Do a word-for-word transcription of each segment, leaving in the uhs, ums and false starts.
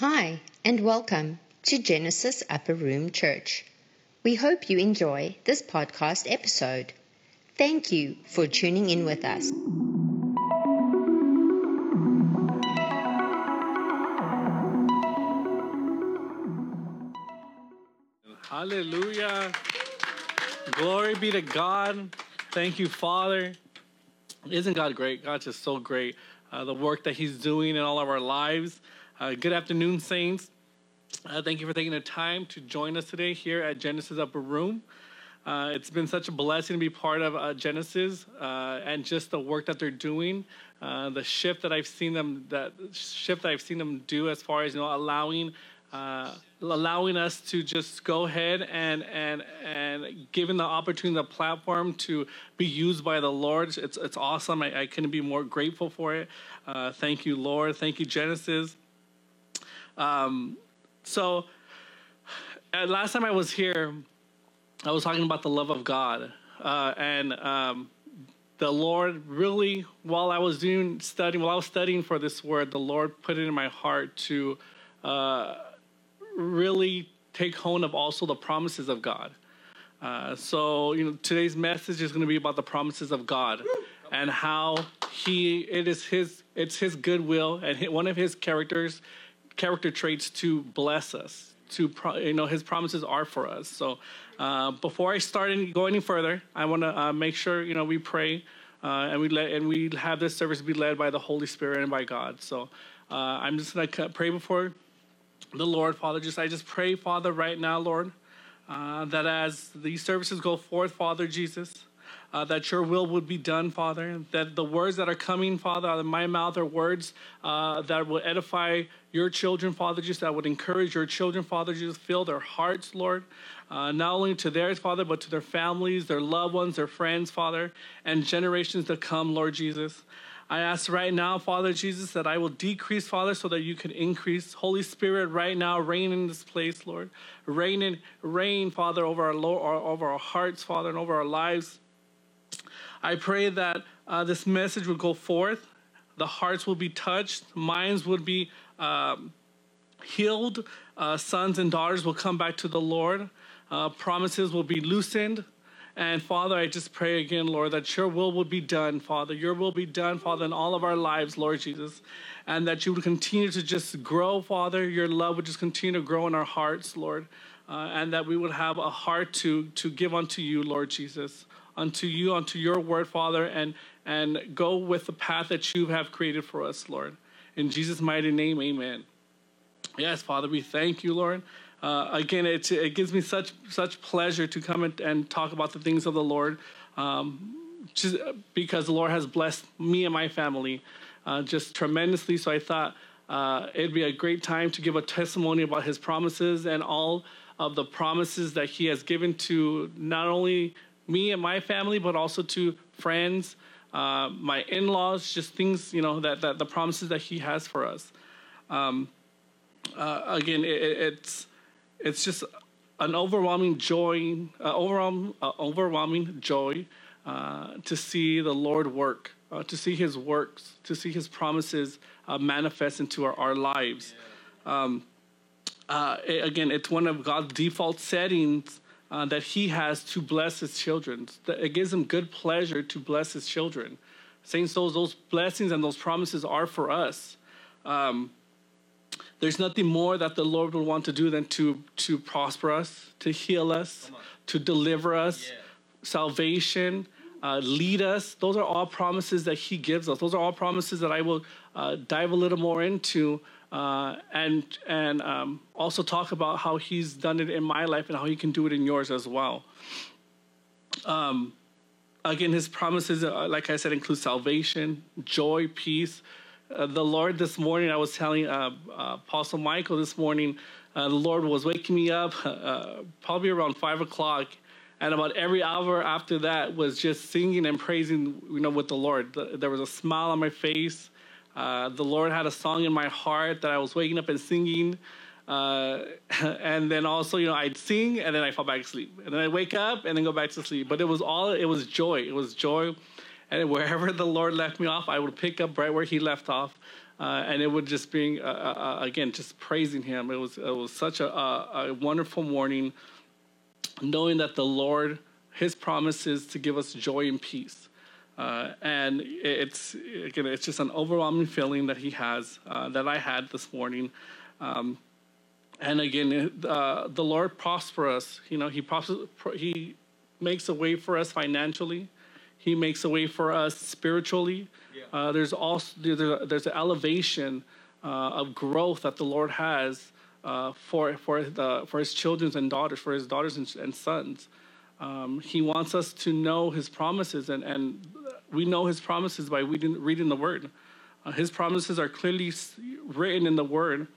Hi, and welcome to Genesis Upper Room Church. We hope you enjoy this podcast episode. Thank you for tuning in with us. Hallelujah. Glory be to God. Thank you, Father. Isn't God great? God's just so great. Uh, the work that he's doing in all of our lives. Uh, good afternoon, saints. Uh, thank you for taking the time to join us today here at Genesis Upper Room. Uh, it's been such a blessing to be part of uh, Genesis uh, and just the work that they're doing. Uh, the shift that I've seen them, that shift that I've seen them do, as far as you know, allowing, uh, allowing us to just go ahead and and and giving the opportunity, the platform to be used by the Lord. It's it's awesome. I, I couldn't be more grateful for it. Uh, thank you, Lord. Thank you, Genesis. Um, so uh, last time I was here, I was talking about the love of God, uh, and, um, the Lord really, while I was doing studying, while I was studying for this word, the Lord put it in my heart to, uh, really take hold of also the promises of God. Uh, so, you know, today's message is going to be about the promises of God and how he, it is his, it's his goodwill and his, one of his characters character traits to bless us, to, you know, his promises are for us. So uh, before I start and go any further, I want to uh, make sure, you know, we pray uh, and we let, and we have this service be led by the Holy Spirit and by God. So uh, I'm just going to pray before the Lord, Father. Just I just pray, Father, right now, Lord, uh, that as these services go forth, Father Jesus, Uh, that your will would be done, Father, that the words that are coming, Father, out of my mouth are words uh, that will edify your children, Father Jesus, that would encourage your children, Father Jesus, fill their hearts, Lord, uh, not only to theirs, Father, but to their families, their loved ones, their friends, Father, and generations to come, Lord Jesus. I ask right now, Father Jesus, that I will decrease, Father, so that you can increase. Holy Spirit, right now, reign in this place, Lord. Reign, in, reign Father, over our, lo- our, over our hearts, Father, and over our lives. I pray that uh, this message will go forth, the hearts will be touched, minds will be um, healed, uh, sons and daughters will come back to the Lord, uh, promises will be loosened, and Father, I just pray again, Lord, that your will will be done, Father, your will be done, Father, in all of our lives, Lord Jesus, and that you would continue to just grow, Father, your love would just continue to grow in our hearts, Lord, uh, and that we would have a heart to, to give unto you, Lord Jesus. unto you, unto your word, Father, and and go with the path that you have created for us, Lord. In Jesus' mighty name, amen. Yes, Father, we thank you, Lord. Uh, again, it, it gives me such such pleasure to come and, and talk about the things of the Lord, um, just because the Lord has blessed me and my family uh, just tremendously. So I thought uh, it'd be a great time to give a testimony about his promises and all of the promises that he has given to not only me and my family, but also to friends, uh, my in-laws, just things, you know, that, that the promises that he has for us. Um, uh, again, it, it's it's just an overwhelming joy, uh, overwhelm, uh, overwhelming joy uh, to see the Lord work, uh, to see his works, to see his promises uh, manifest into our, our lives. Yeah. Um, uh, it, again, it's one of God's default settings Uh, that he has to bless his children. It gives him good pleasure to bless his children. Saints, those, those blessings and those promises are for us. Um, there's nothing more that the Lord would want to do than to, to prosper us, to heal us, to deliver us, yeah. salvation, uh, lead us. Those are all promises that he gives us. Those are all promises that I will uh, dive a little more into Uh, and and um, also talk about how he's done it in my life and how he can do it in yours as well. Um, again, his promises, uh, like I said, include salvation, joy, peace. Uh, the Lord this morning, I was telling uh, uh, Apostle Michael this morning, uh, the Lord was waking me up uh, probably around five o'clock. And about every hour after that was just singing and praising, you know, with the Lord. There was a smile on my face. Uh, the Lord had a song in my heart that I was waking up and singing. Uh, and then also, you know, I'd sing and then I fall back asleep. And then I'd wake up and then go back to sleep. But it was all, it was joy. It was joy. And wherever the Lord left me off, I would pick up right where he left off. Uh, and it would just be, uh, uh, again, just praising him. It was it was such a, a wonderful morning, knowing that the Lord, his promise is to give us joy and peace. Uh, and it's, again, it's just an overwhelming feeling that he has, uh, that I had this morning. Um, and again, uh, the Lord prosper us. You know, he, prosper, he makes a way for us financially. He makes a way for us spiritually. Yeah. Uh, there's also there's, there's an elevation uh, of growth that the Lord has uh, for for the for his children and daughters, for his daughters and, and sons. Um, he wants us to know his promises, and, and we know his promises by reading, reading the Word. Uh, his promises are clearly written in the Word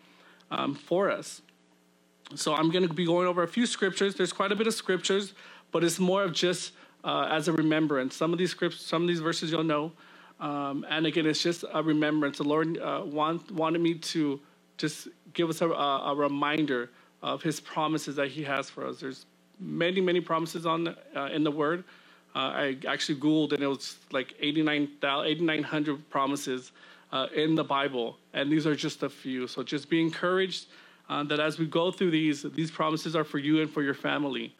um, for us. So I'm going to be going over a few scriptures. There's quite a bit of scriptures, but it's more of just Uh, as a remembrance. Some of these scripts, some of these verses you'll know. Um, and again, it's just a remembrance. The Lord uh, want, wanted me to just give us a, a reminder of his promises that he has for us. There's many, many promises on uh, in the Word. Uh, I actually Googled, and it was like eighty-nine hundred promises uh, in the Bible. And these are just a few. So just be encouraged uh, that as we go through these, these promises are for you and for your family.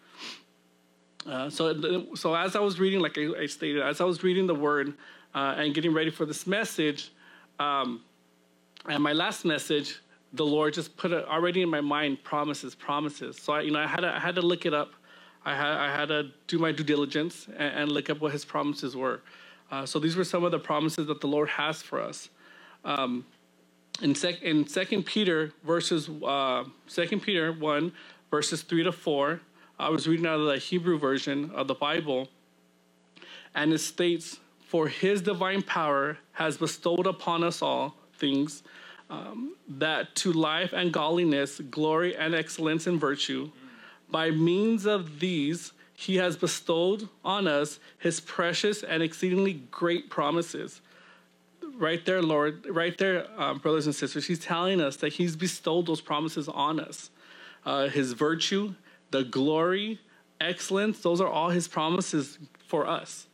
Uh, so, so as I was reading, like I, I stated, as I was reading the Word uh, and getting ready for this message, um, and my last message, the Lord just put it already in my mind, promises, promises. So, I, you know, I had to, I had to look it up. I had I had to do my due diligence and, and look up what his promises were. Uh, so these were some of the promises that the Lord has for us. Um, in sec in Second Peter verses uh, Second Peter one verses three to four. I was reading out of the Hebrew version of the Bible, and it states, "For his divine power has bestowed upon us all things, um, that to life and godliness, glory and excellence in virtue, by means of these he has bestowed on us his precious and exceedingly great promises." Right there, Lord, right there, um, brothers and sisters, he's telling us that he's bestowed those promises on us. Uh, his virtue, the glory, excellence, those are all his promises for us.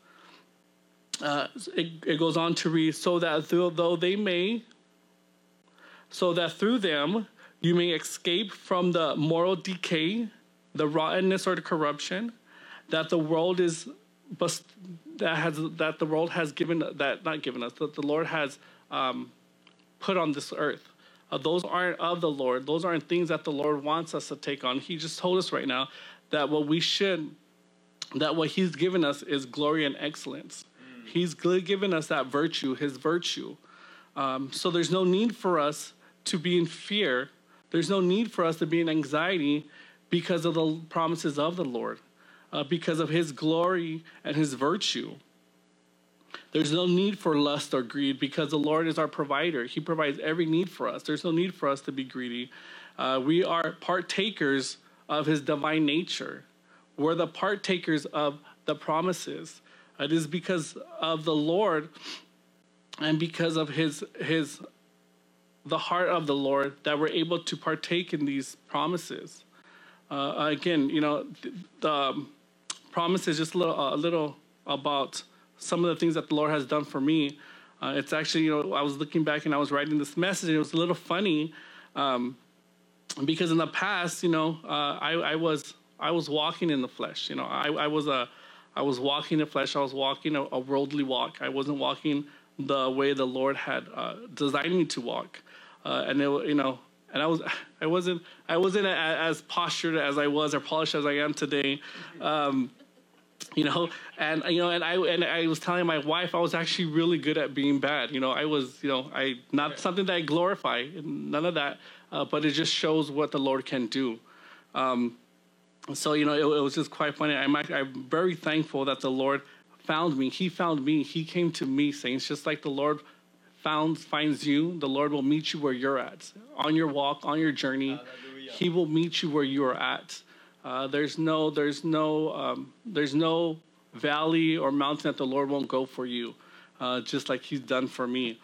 Uh, it, it goes on to read, so that through, though they may, so that through them you may escape from the moral decay, the rottenness or the corruption that the world is that has that the world has given that not given us that the Lord has um, put on this earth. Uh, those aren't of the Lord. Those aren't things that the Lord wants us to take on. He just told us right now that what we should, that what he's given us is glory and excellence. Mm. He's given us that virtue, his virtue. Um, so there's no need for us to be in fear. There's no need for us to be in anxiety because of the promises of the Lord, uh, because of his glory and his virtue. There's no need for lust or greed because the Lord is our provider. He provides every need for us. There's no need for us to be greedy. Uh, we are partakers of his divine nature. We're the partakers of the promises. It is because of the Lord and because of his his the heart of the Lord that we're able to partake in these promises. Uh, again, you know, the, the promise is just a little, uh, a little about some of the things that the Lord has done for me. Uh, it's actually, you know, I was looking back and I was writing this message. And it was a little funny um, because in the past, you know, uh, I, I was I was walking in the flesh. You know, I, I was a I was walking in the flesh. I was walking a, a worldly walk. I wasn't walking the way the Lord had uh, designed me to walk. Uh, and it, you know, and I was I wasn't I wasn't as postured as I was or polished as I am today. Um, You know, and you know, and I and I was telling my wife I was actually really good at being bad. You know, I was, you know, I not right. something that I glorify, none of that, uh, but it just shows what the Lord can do. Um, so you know, it, it was just quite funny. I'm I'm very thankful that the Lord found me. He found me. He came to me, saints. Just like the Lord found finds you, the Lord will meet you where you're at on your walk, on your journey. Hallelujah. He will meet you where you are at. Uh, there's no, there's no, um, there's no valley or mountain that the Lord won't go for you, uh, just like he's done for me.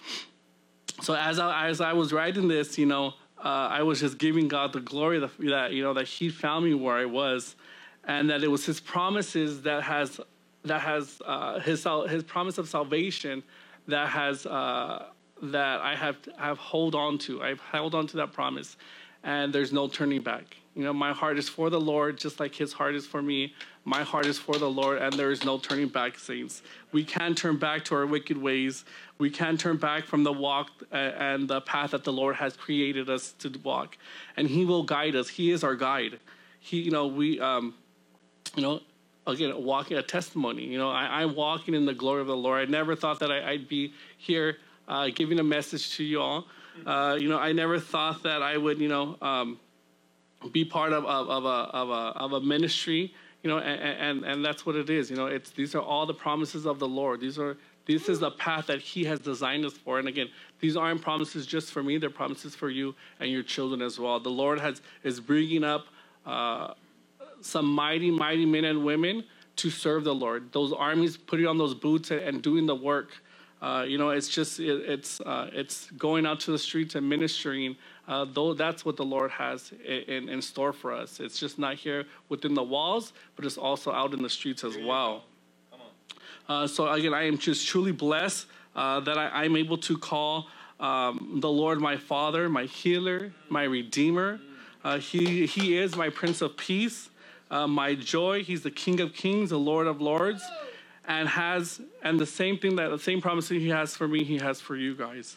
So as I, as I was writing this, you know, uh, I was just giving God the glory that, you know, that he found me where I was, and that it was his promises that has, that has, uh, his, his promise of salvation that has, uh, that I have have hold on to. I've held on to that promise, and there's no turning back. You know, my heart is for the Lord, just like his heart is for me. My heart is for the Lord, and there is no turning back, saints. We can turn back to our wicked ways. We can turn back from the walk and the path that the Lord has created us to walk, and he will guide us. He is our guide. He, you know, we, um, you know, again, walking a testimony. You know, I, I'm walking in the glory of the Lord. I never thought that I, I'd be here uh, giving a message to you all. Uh, you know, I never thought that I would, you know, um, be part of, of, of, a, of, a, of a ministry, you know, and, and, and that's what it is. You know, it's, these are all the promises of the Lord. These are, this is the path that he has designed us for. And again, these aren't promises just for me. They're promises for you and your children as well. The Lord has, is bringing up uh, some mighty, mighty men and women to serve the Lord. Those armies putting on those boots and, and doing the work. Uh, you know, it's just, it, it's uh, it's going out to the streets and ministering. Uh, though that's what the Lord has in, in store for us. It's just not here within the walls, but it's also out in the streets as well. Come on. Uh, so again, I am just truly blessed uh, that I, I'm able to call um, the Lord my Father, my Healer, my Redeemer. Uh, he He is my Prince of Peace, uh, my joy. He's the King of Kings, the Lord of Lords. And has, and the same thing that the same promise he has for me, he has for you guys.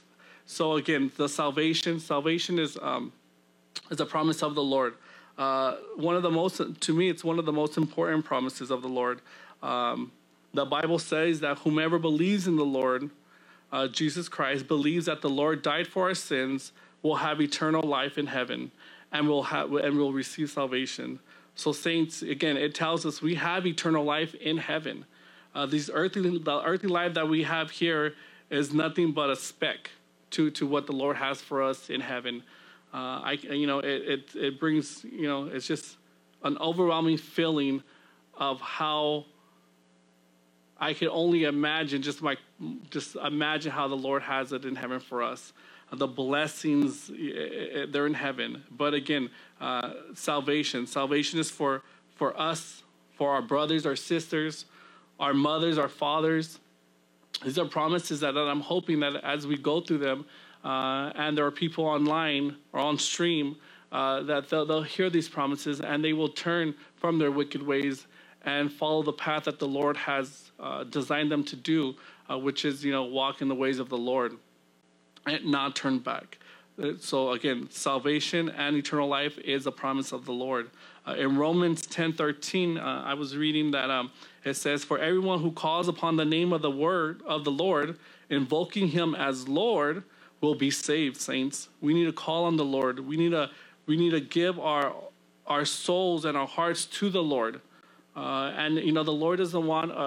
So again, the salvation, salvation is um, is a promise of the Lord. Uh, one of the most, to me, it's one of the most important promises of the Lord. Um, the Bible says that whomever believes in the Lord, uh, Jesus Christ, believes that the Lord died for our sins, will have eternal life in heaven, and will have and will receive salvation. So saints, again, it tells us we have eternal life in heaven. Uh, these earthly, the earthly life that we have here is nothing but a speck to, to what the Lord has for us in heaven. Uh, I, you know, it, it, it brings, you know, it's just an overwhelming feeling of how I can only imagine, just like, just imagine how the Lord has it in heaven for us. The blessings, they're in heaven. But again, uh, salvation, salvation is for, for us, for our brothers, our sisters, our mothers, our fathers. These are promises that, that I'm hoping that as we go through them, uh, and there are people online or on stream, uh, that they'll, they'll hear these promises and they will turn from their wicked ways and follow the path that the Lord has uh, designed them to do, uh, which is, you know, walk in the ways of the Lord and not turn back. So again, salvation and eternal life is a promise of the Lord. Uh, in Romans ten thirteen, uh, I was reading that um, it says, "For everyone who calls upon the name of the word of the Lord, invoking him as Lord, will be saved." Saints, we need to call on the Lord. We need to we need to give our our souls and our hearts to the Lord. Uh, and you know, the Lord doesn't want a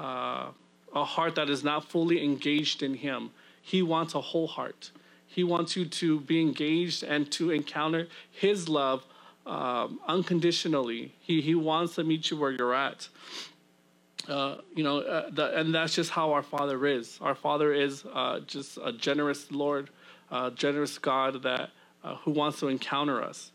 a, a a heart that is not fully engaged in him. He wants a whole heart. He wants you to be engaged and to encounter his love um, unconditionally. He he wants to meet you where you're at. Uh, you know, uh, the, and that's just how our Father is. Our Father is uh, just a generous Lord, uh, generous God that uh, who wants to encounter us.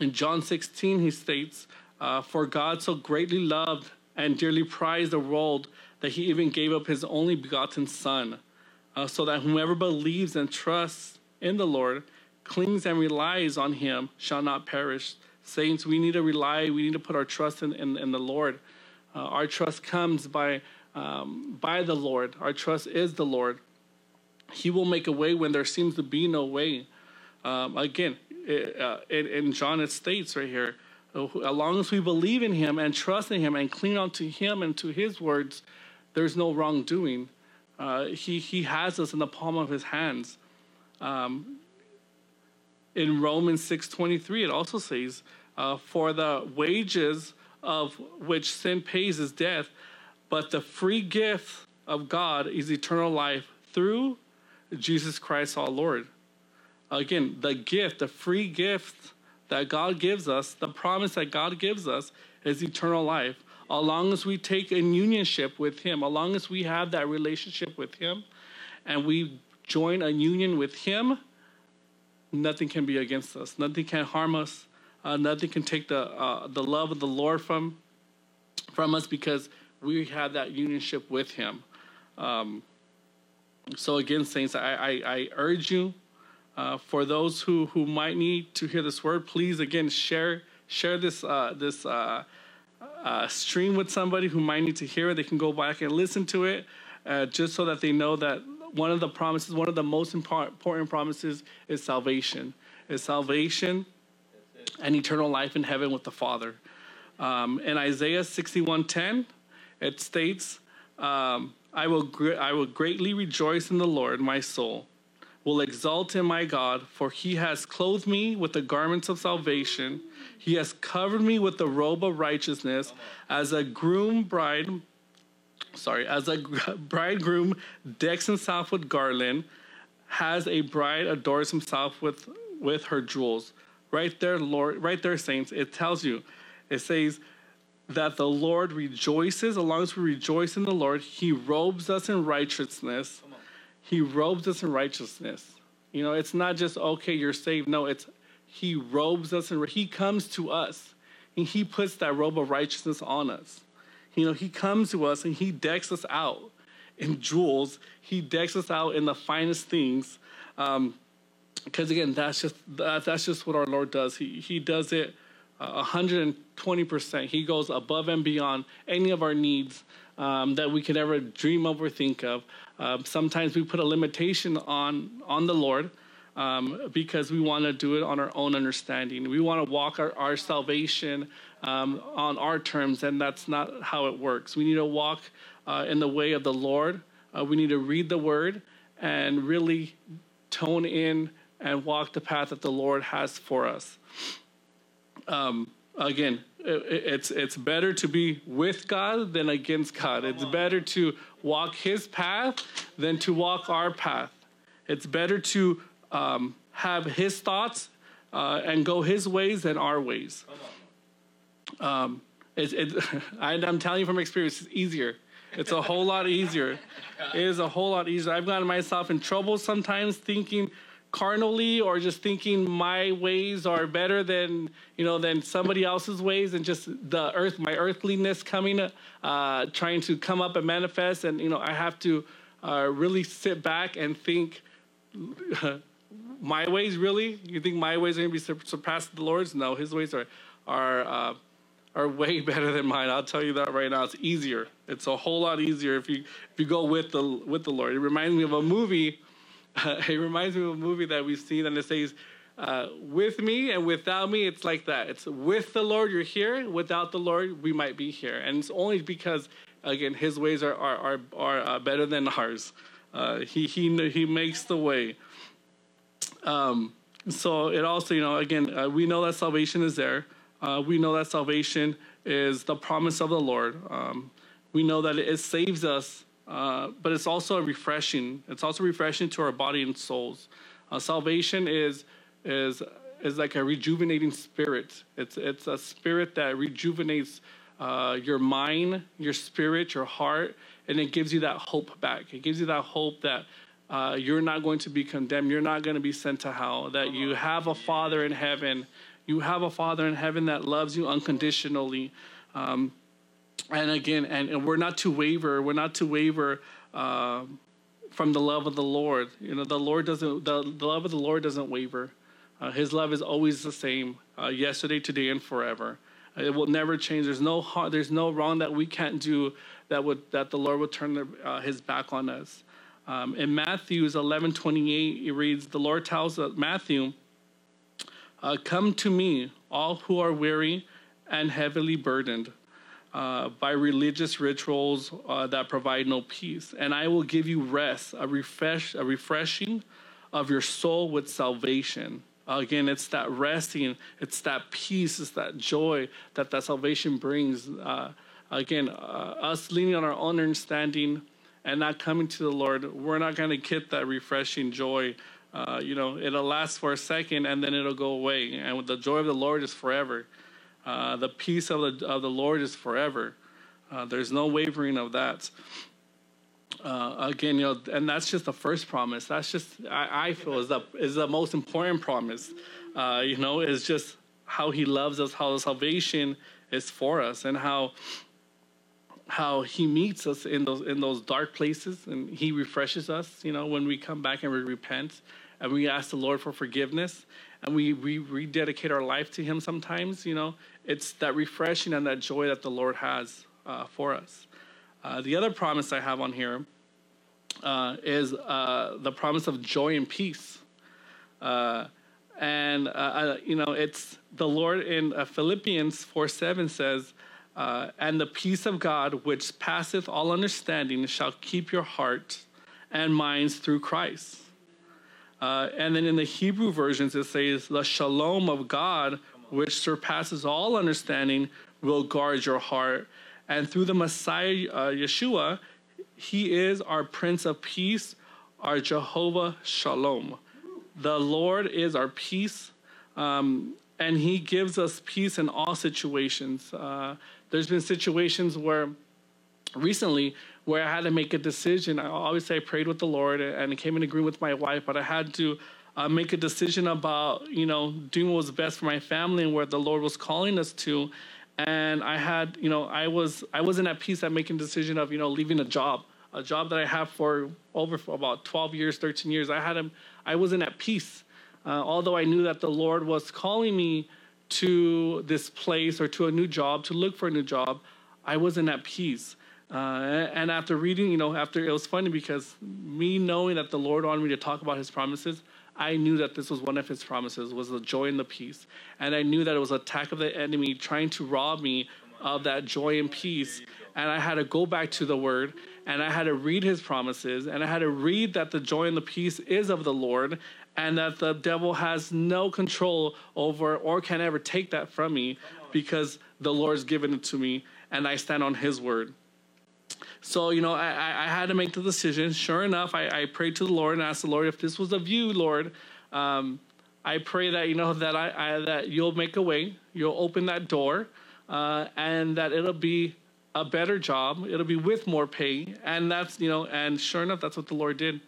In John sixteen, he states, uh, "For God so greatly loved and dearly prized the world that he even gave up his only begotten Son, Uh, so that whomever believes and trusts in the Lord, clings and relies on him, shall not perish." Saints, we need to rely, we need to put our trust in, in, in the Lord. Uh, our trust comes by, um, by the Lord. Our trust is the Lord. He will make a way when there seems to be no way. Um, again, it, uh, in, in John it states right here, as long as we believe in him and trust in him and cling on to him and to his words, there's no wrongdoing. Uh, he, he has us in the palm of his hands. Um, in Romans six twenty-three, it also says, uh, "For the wages of which sin pays is death, but the free gift of God is eternal life through Jesus Christ our Lord." Again, the gift, the free gift that God gives us, the promise that God gives us is eternal life. As long as we take in unionship with him, as long as we have that relationship with him and we join a union with him, nothing can be against us. Nothing can harm us. Uh, nothing can take the uh, the love of the Lord from, from us because we have that unionship with him. Um, So again, saints, I, I, I urge you, uh, for those who, who might need to hear this word, please, again, share share this uh, this uh, uh, stream with somebody who might need to hear it. They can go back and listen to it, uh, just so that they know that one of the promises, one of the most important promises is salvation. Is salvation and eternal life in heaven with the Father. Um, in Isaiah sixty-one ten, it states, um, I will gr- I will greatly rejoice in the Lord, my soul will exalt in my God, for he has clothed me with the garments of salvation. He has covered me with the robe of righteousness, as a groom bride, sorry, as a gr- bridegroom decks himself with garland, has a bride adorns himself with, with her jewels. Right there, Lord, right there, saints, it tells you, it says that the Lord rejoices. As long as we rejoice in the Lord, he robes us in righteousness. He robes us in righteousness. You know, it's not just, okay, you're saved. No, it's he robes us and he comes to us and he puts that robe of righteousness on us. You know, he comes to us and he decks us out in jewels. He decks us out in the finest things. Um, because again, that's just, that, that's just what our Lord does. He, he does it uh, one hundred twenty percent. He goes above and beyond any of our needs um, that we could ever dream of or think of. Uh, sometimes we put a limitation on, on the Lord um, because we want to do it on our own understanding. We want to walk our, our salvation um, on our terms, and that's not how it works. We need to walk uh, in the way of the Lord. Uh, we need to read the word and really tone in and walk the path that the Lord has for us. Um, again, it, it's it's better to be with God than against God. It's better to walk his path than to walk our path. It's better to um, have his thoughts uh, and go his ways than our ways. Um, it, it, I, I'm telling you from experience, it's easier. It's a whole lot easier. It is a whole lot easier. I've gotten myself in trouble sometimes thinking carnally, or just thinking my ways are better than, you know, than somebody else's ways, and just the earth, my earthliness coming, uh, trying to come up and manifest. And, you know, I have to uh, really sit back and think, my ways, really? You think my ways are going to be surpassed the Lord's? No, his ways are, are, uh, are way better than mine. I'll tell you that right now. It's easier. It's a whole lot easier if you, if you go with the, with the Lord. It reminds me of a movie. Uh, it reminds me of a movie that we've seen, and it says, uh, with me and without me, it's like that. It's with the Lord, you're here. Without the Lord, we might be here. And it's only because, again, his ways are are are, are uh, better than ours. Uh, he, he, he makes the way. Um, so it also, you know, again, uh, we know that salvation is there. Uh, we know that salvation is the promise of the Lord. Um, we know that it, it saves us. Uh, but it's also refreshing. It's also refreshing to our body and souls. Uh, salvation is is is like a rejuvenating spirit. It's it's a spirit that rejuvenates uh, your mind, your spirit, your heart, and it gives you that hope back. It gives you that hope that uh, you're not going to be condemned. You're not going to be sent to hell. That you have a Father in heaven. You have a Father in heaven that loves you unconditionally. Um, And again, and, and we're not to waver. We're not to waver uh, from the love of the Lord. You know, the Lord doesn't. The, the love of the Lord doesn't waver. Uh, his love is always the same, uh, yesterday, today, and forever. It will never change. There's no harm, there's no wrong that we can't do that would that the Lord would turn the, uh, his back on us. Um, in Matthew eleven twenty-eight, it reads, "The Lord tells us, Matthew, uh, come to me, all who are weary and heavily burdened." Uh, by religious rituals uh, that provide no peace. And I will give you rest, a refresh, a refreshing of your soul with salvation. Uh, again, it's that resting, it's that peace, it's that joy that that salvation brings. Uh, again, uh, us leaning on our own understanding and not coming to the Lord, we're not going to get that refreshing joy. Uh, you know, it'll last for a second and then it'll go away. And the joy of the Lord is forever. Uh, the peace of the of the Lord is forever. Uh, there's no wavering of that. Uh, again, you know, and that's just the first promise. That's just I, I feel is the is the most important promise. Uh, you know, is just how He loves us, how salvation is for us, and how how he meets us in those in those dark places, and he refreshes us, you know, when we come back and we repent and we ask the Lord for forgiveness and we, we rededicate our life to him sometimes, you know. It's that refreshing and that joy that the Lord has uh, for us. Uh, the other promise I have on here uh, is uh, the promise of joy and peace. Uh, and, uh, uh, you know, it's the Lord in uh, Philippians four seven says, Uh, and the peace of God, which passeth all understanding, shall keep your heart and minds through Christ. Uh, and then in the Hebrew versions, it says, the shalom of God, which surpasses all understanding, will guard your heart. And through the Messiah, uh, Yeshua, he is our Prince of Peace, our Jehovah Shalom. The Lord is our peace, um, and he gives us peace in all situations. Uh, There's been situations where recently where I had to make a decision. I obviously I prayed with the Lord and came in agreement with my wife, but I had to uh, make a decision about, you know, doing what was best for my family and where the Lord was calling us to. And I had, you know, I was, I wasn't at peace at making a decision of, you know, leaving a job, a job that I have for over for about twelve years, thirteen years. I had, a, I wasn't at peace. Uh, although I knew that the Lord was calling me to this place or to a new job, to look for a new job, I wasn't at peace. Uh, and after reading, you know, after it was funny because me knowing that the Lord wanted me to talk about his promises, I knew that this was one of his promises, was the joy and the peace. And I knew that it was an attack of the enemy trying to rob me of that joy and peace. And I had to go back to the word and I had to read his promises and I had to read that the joy and the peace is of the Lord and that the devil has no control over or can ever take that from me because the Lord's given it to me and I stand on his word. So, you know, I, I had to make the decision. Sure enough, I, I prayed to the Lord and asked the Lord, if this was of you, Lord, um, I pray that, you know, that I, I that you'll make a way, you'll open that door, uh, and that it'll be a better job, it'll be with more pay. And that's, you know, and sure enough, that's what the Lord did.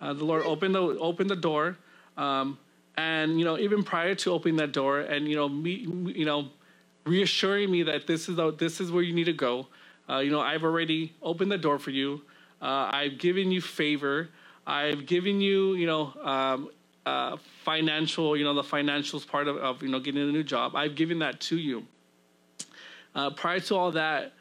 Uh, the Lord opened the, opened the door. Um, and, you know, even prior to opening that door and, you know, me, you know, reassuring me that this is, the, this is where you need to go. Uh, you know, I've already opened the door for you. Uh, I've given you favor. I've given you, you know, um, uh, financial, you know, the financials part of, of, you know, getting a new job. I've given that to you. Uh, prior to all that,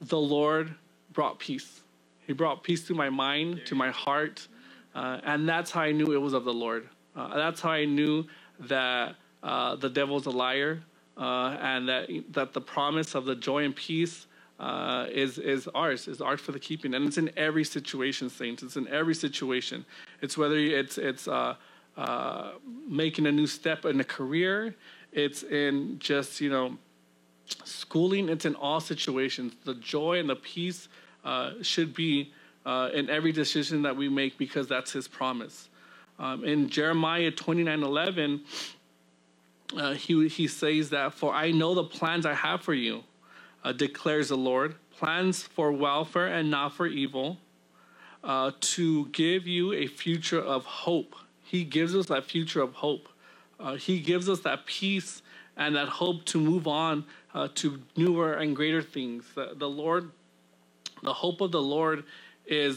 the Lord brought peace. He brought peace to my mind, to my heart. Uh, and that's how I knew it was of the Lord. Uh, that's how I knew that uh, the devil's a liar uh, and that that the promise of the joy and peace uh, is is ours, is ours for the keeping. And it's in every situation, saints. It's in every situation. It's whether it's it's uh, uh, making a new step in a career. It's in just, you know, schooling. It's in all situations. The joy and the peace uh, should be uh, in every decision that we make because that's his promise. Um, in Jeremiah twenty-nine eleven, uh, he, he says that, for I know the plans I have for you, uh, declares the Lord, plans for welfare and not for evil, uh, to give you a future of hope. He gives us that future of hope. Uh, he gives us that peace and that hope to move on uh, to newer and greater things. The, the Lord, the hope of the Lord is...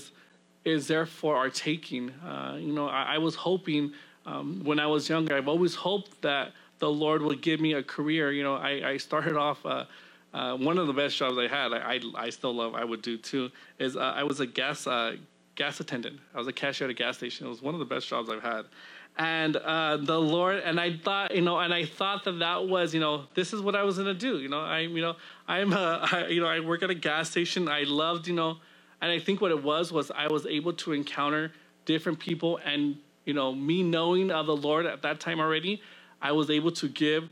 is there for our taking. Uh, you know, I, I was hoping um, when I was younger, I've always hoped that the Lord would give me a career. You know, I, I started off, uh, uh, one of the best jobs I had, I, I, I still love, I would do too, is uh, I was a gas uh, gas attendant. I was a cashier at a gas station. It was one of the best jobs I've had. And uh, the Lord, and I thought, you know, and I thought that that was, you know, this is what I was going to do. You know, I, you know, I'm, a, I, you know, I work at a gas station. I loved, you know, and I think what it was, was I was able to encounter different people and, you know, me knowing of the Lord at that time already, I was able to give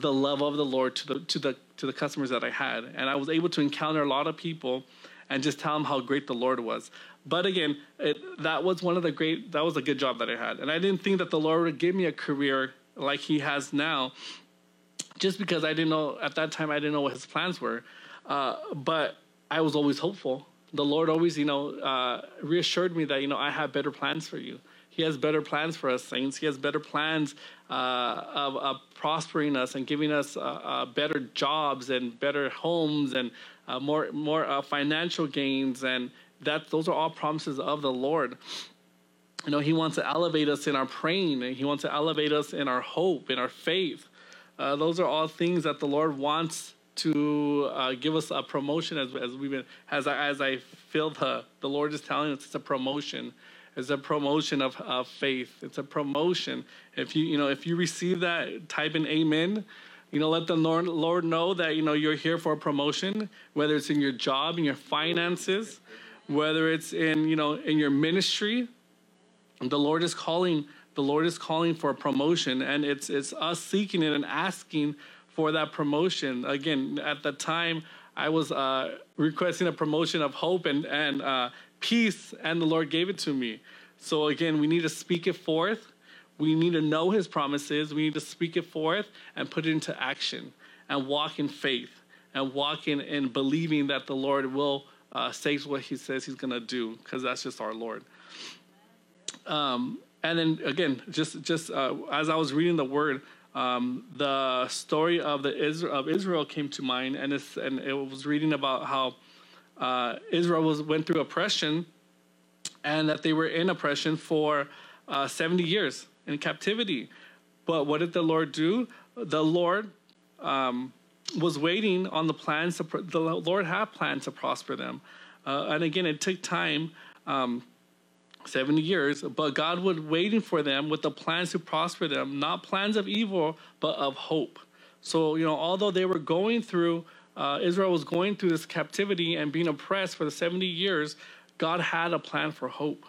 the love of the Lord to the, to the, to the customers that I had. And I was able to encounter a lot of people and just tell them how great the Lord was. But again, it, that was one of the great, that was a good job that I had. And I didn't think that the Lord would give me a career like he has now, just because I didn't know at that time, I didn't know what his plans were. Uh, but I was always hopeful. The Lord always, you know, uh, reassured me that, you know, I have better plans for you. He has better plans for us, saints. He has better plans uh, of, of prospering us and giving us uh, uh, better jobs and better homes and uh, more more uh, financial gains. And that those are all promises of the Lord. You know, he wants to elevate us in our praying. He wants to elevate us in our hope, in our faith. Uh, those are all things that the Lord wants to uh, give us a promotion, as as we've been, as I, as I feel the the Lord is telling us, it's a promotion. It's a promotion of, of faith. It's a promotion. If you you know if you receive that, type in amen. You know, let the Lord Lord know that you know you're here for a promotion, whether it's in your job, in your finances, whether it's in you know in your ministry. The Lord is calling. The Lord is calling for a promotion, and it's it's us seeking it and asking for that promotion. Again, at the time, I was uh, requesting a promotion of hope and and uh, peace, and the Lord gave it to me. So again, we need to speak it forth. We need to know His promises. We need to speak it forth and put it into action, and walk in faith, and walk in, in believing that the Lord will uh, say what He says He's going to do, because that's just our Lord. Um, and then again, just just uh, as I was reading the Word, Um, the story of the Isra- of Israel came to mind, and it's, and it was reading about how uh, Israel was went through oppression, and that they were in oppression for uh, seventy years in captivity. But what did the Lord do? The Lord um, was waiting on the plans. To pr- the Lord had plans to prosper them, uh, and again, it took time. Um, seventy years, but God was waiting for them with the plans to prosper them, not plans of evil, but of hope. So, you know, although they were going through, uh, Israel was going through this captivity and being oppressed for the seventy years, God had a plan for hope.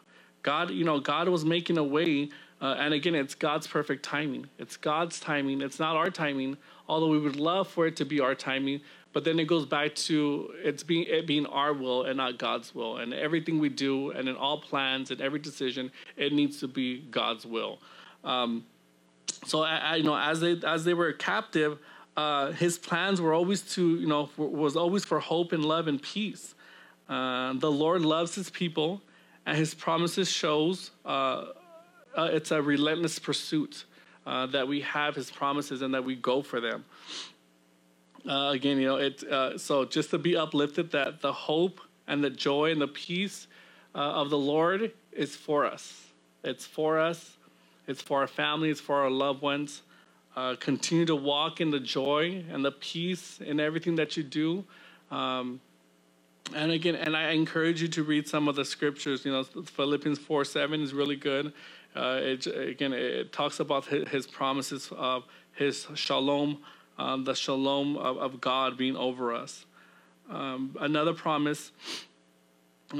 God, you know, God was making a way, uh, and again, it's God's perfect timing. It's God's timing. It's not our timing, although we would love for it to be our timing, but then it goes back to it's being it being our will and not God's will. And everything we do and in all plans and every decision, it needs to be God's will. Um, so, I, I, you know, as they as they were captive, uh, his plans were always to, you know, for, was always for hope and love and peace. Uh, the Lord loves his people, and his promises shows uh, uh, it's a relentless pursuit uh, that we have his promises and that we go for them. Uh, again, you know, it, uh, so just to be uplifted that the hope and the joy and the peace uh, of the Lord is for us. It's for us. It's for our family. It's for our loved ones. Uh, continue to walk in the joy and the peace in everything that you do. Um, and again, and I encourage you to read some of the scriptures. You know, Philippians four seven is really good. Uh, it, again, it talks about his promises of his shalom. Um, the shalom of, of God being over us. Um, another promise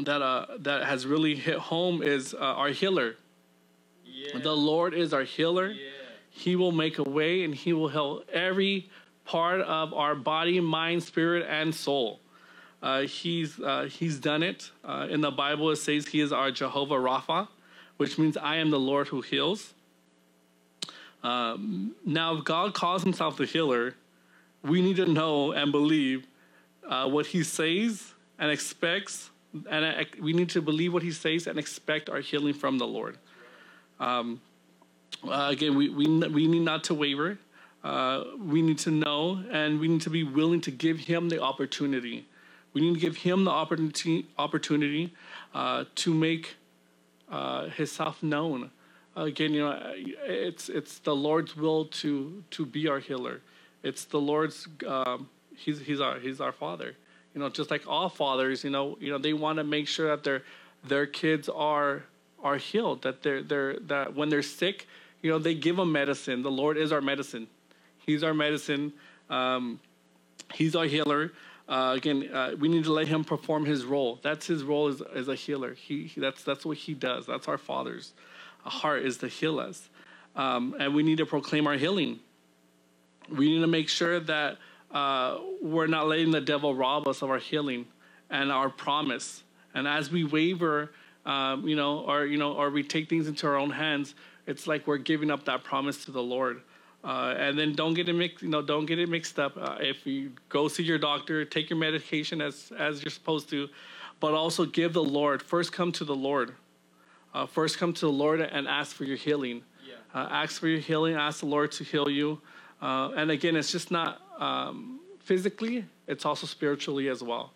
that uh, that has really hit home is uh, our healer. Yeah. The Lord is our healer. Yeah. He will make a way, and he will heal every part of our body, mind, spirit, and soul. Uh, he's uh, he's done it. Uh, in the Bible, it says he is our Jehovah Rapha, which means I am the Lord who heals. Um, now, if God calls himself the healer, we need to know and believe uh, what he says and expects. And uh, we need to believe what he says and expect our healing from the Lord. Um, uh, again, we, we, we need not to waver. Uh, we need to know, and we need to be willing to give him the opportunity. We need to give him the opportunity, opportunity uh, to make uh, himself known. Again, you know, it's it's the Lord's will to to be our healer. It's the Lord's. Um, he's he's our he's our Father. You know, just like all fathers, you know, you know, they want to make sure that their their kids are are healed. That they're they're that when they're sick, you know, they give them medicine. The Lord is our medicine. He's our medicine. Um, he's our healer. Uh, again, uh, we need to let him perform his role. That's his role as as a healer. He, he that's that's what he does. That's our Father's. A heart is to heal us, um, and we need to proclaim our healing. We need to make sure that uh, we're not letting the devil rob us of our healing and our promise. And as we waver, um, you know, or you know, or we take things into our own hands, it's like we're giving up that promise to the Lord. Uh, and then don't get it mixed, you know, don't get it mixed up. Uh, if you go see your doctor, take your medication as as you're supposed to, but also give the Lord first. Come to the Lord. uh, first come to the Lord and ask for your healing. Yeah. Uh, ask for your healing. Ask the Lord to heal you. Uh, and again, it's just not um, physically. It's also spiritually as well.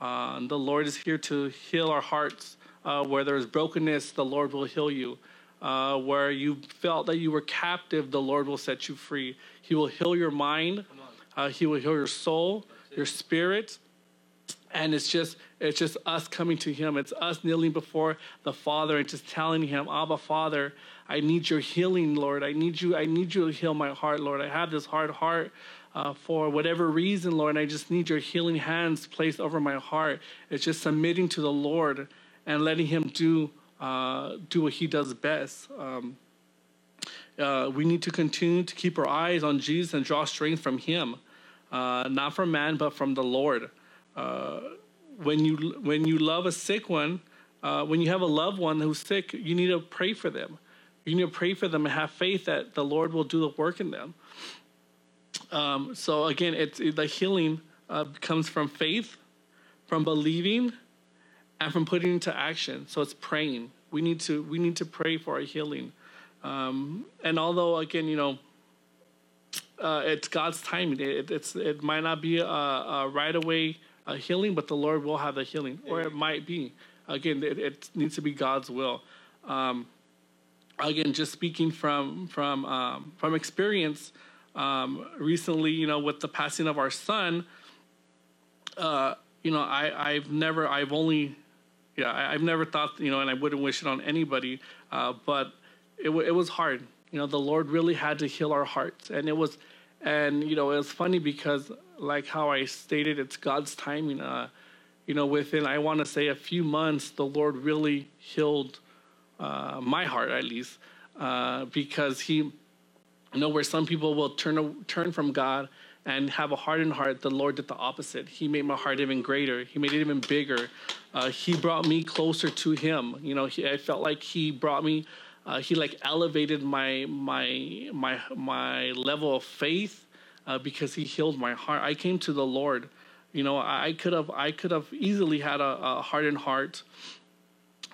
Uh, the Lord is here to heal our hearts. Uh, where there is brokenness, the Lord will heal you. Uh, where you felt that you were captive, the Lord will set you free. He will heal your mind. Uh, he will heal your soul, your spirit. And it's just it's just us coming to Him. It's us kneeling before the Father and just telling Him, Abba, Father, I need your healing, Lord. I need you. I need you to heal my heart, Lord. I have this hard heart uh, for whatever reason, Lord. And I just need your healing hands placed over my heart. It's just submitting to the Lord and letting Him do uh, do what He does best. Um, uh, we need to continue to keep our eyes on Jesus and draw strength from Him, uh, not from man, but from the Lord. Uh, when you when you love a sick one, uh, when you have a loved one who's sick, you need to pray for them. You need to pray for them and have faith that the Lord will do the work in them. Um, so again, it's it, the healing uh, comes from faith, from believing, and from putting into action. So it's praying. We need to we need to pray for our healing. Um, and although again, you know, uh, it's God's timing. It, it's it might not be a, a right away. A healing, but the Lord will have the healing, or it might be. Again, it, it needs to be God's will. Um, again, just speaking from from um, from experience, um, recently, you know, with the passing of our son, uh, you know, I I've never, I've only, yeah, I, I've never thought, you know, and I wouldn't wish it on anybody, uh, but it it was hard. You know, the Lord really had to heal our hearts, and it was, and you know, it was funny because. Like how I stated, it's God's timing. Uh, you know, within, I want to say, a few months, the Lord really healed uh, my heart, at least, uh, because He, you know, where some people will turn turn from God and have a hardened heart, the Lord did the opposite. He made my heart even greater. He made it even bigger. Uh, he brought me closer to Him. You know, he, I felt like He brought me, uh, He like elevated my my my my level of faith. Uh, because He healed my heart. I came to the Lord. You know, I could have I could have easily had a, a hardened heart.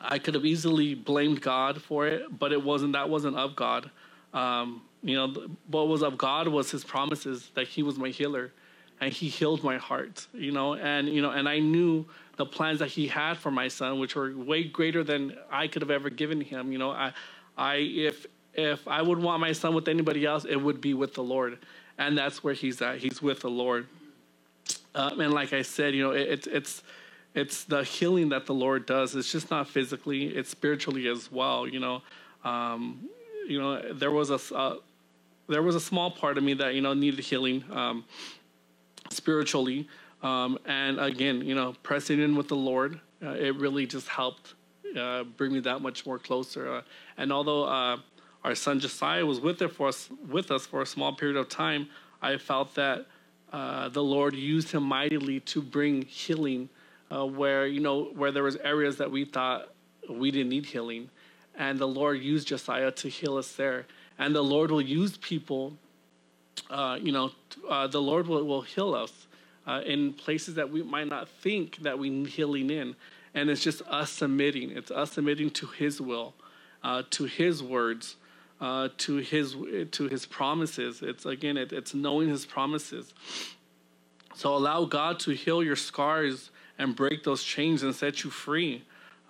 I could have easily blamed God for it, but it wasn't, that wasn't of God. Um, you know, what was of God was His promises that He was my healer, and He healed my heart, you know, and, you know, and I knew the plans that He had for my son, which were way greater than I could have ever given him. You know, I, I, if, if I would want my son with anybody else, it would be with the Lord. And that's where he's at. He's with the Lord. Um, and like I said, you know, it's it, it's it's the healing that the Lord does. It's just not physically. It's spiritually as well. You know, um, you know, there was a uh, there was a small part of me that, you know, needed healing um, spiritually. Um, and again, you know, pressing in with the Lord, uh, it really just helped uh, bring me that much more closer. Uh, and although. Uh, Our son Josiah was with, it for us, with us for a small period of time. I felt that uh, the Lord used him mightily to bring healing, uh, where you know where there was areas that we thought we didn't need healing, and the Lord used Josiah to heal us there. And the Lord will use people. Uh, you know, uh, the Lord will, will heal us uh, in places that we might not think that we need healing in, and it's just us submitting. It's us submitting to His will, uh, to His words. Uh, to his to his promises. It's again, it, it's knowing His promises. So allow God to heal your scars and break those chains and set you free.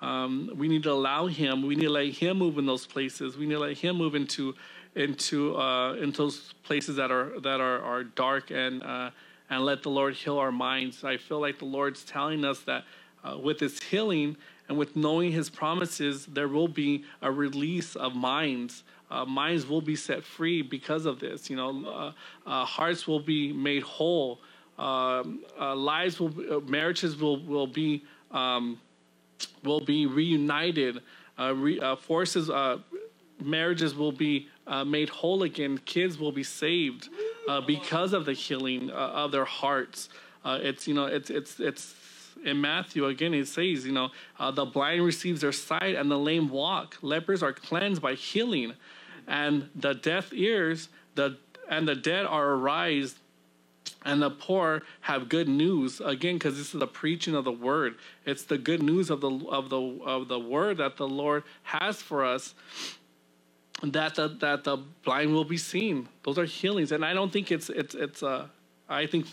Um, we need to allow Him. We need to let Him move in those places. We need to let Him move into into uh, into those places that are that are, are dark and uh, and let the Lord heal our minds. I feel like the Lord's telling us that uh, with His healing and with knowing His promises, there will be a release of minds. Uh, minds will be set free because of this. You know, uh, uh, hearts will be made whole. Um, uh, lives will, be, uh, marriages will will be um, will be reunited. Uh, re, uh, forces, uh, marriages will be uh, made whole again. Kids will be saved uh, because of the healing uh, of their hearts. Uh, it's you know, it's it's it's in Matthew again. It says, you know, uh, the blind receives their sight and the lame walk. Lepers are cleansed by healing. And the deaf ears, the and the dead are arised, and the poor have good news again, because this is the preaching of the word. It's the good news of the of the of the word that the Lord has for us. That the that the blind will be seen. Those are healings, and I don't think it's it's it's. Uh, I think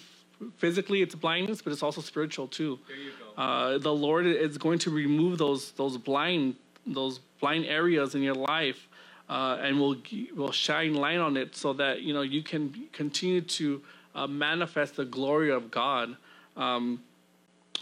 physically it's blindness, but it's also spiritual too. There you go. Uh, the Lord is going to remove those those blind those blind areas in your life. Uh, and we'll, we'll shine light on it so that, you know, you can continue to uh, manifest the glory of God. Um,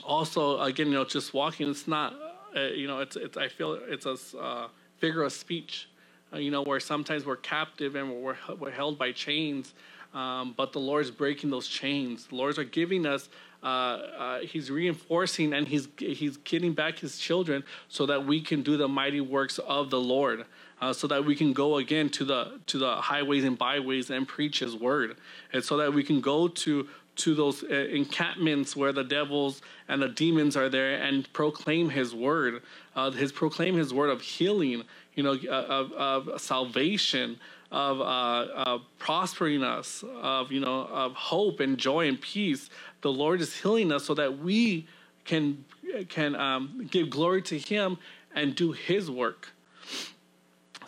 also, again, you know, just walking, it's not, uh, you know, it's, it's, I feel it's a uh, figure of speech, uh, you know, where sometimes we're captive and we're, we're held by chains, um, but the Lord's breaking those chains. The Lord's are giving us, uh, uh, he's reinforcing and he's, he's getting back his children so that we can do the mighty works of the Lord. Uh, so that we can go again to the to the highways and byways and preach his word. And so that we can go to to those uh, encampments where the devils and the demons are there and proclaim his word. Uh, his proclaim his word of healing, you know, of, of salvation, of uh, uh, prospering us, of, you know, of hope and joy and peace. The Lord is healing us so that we can can um, give glory to him and do his work.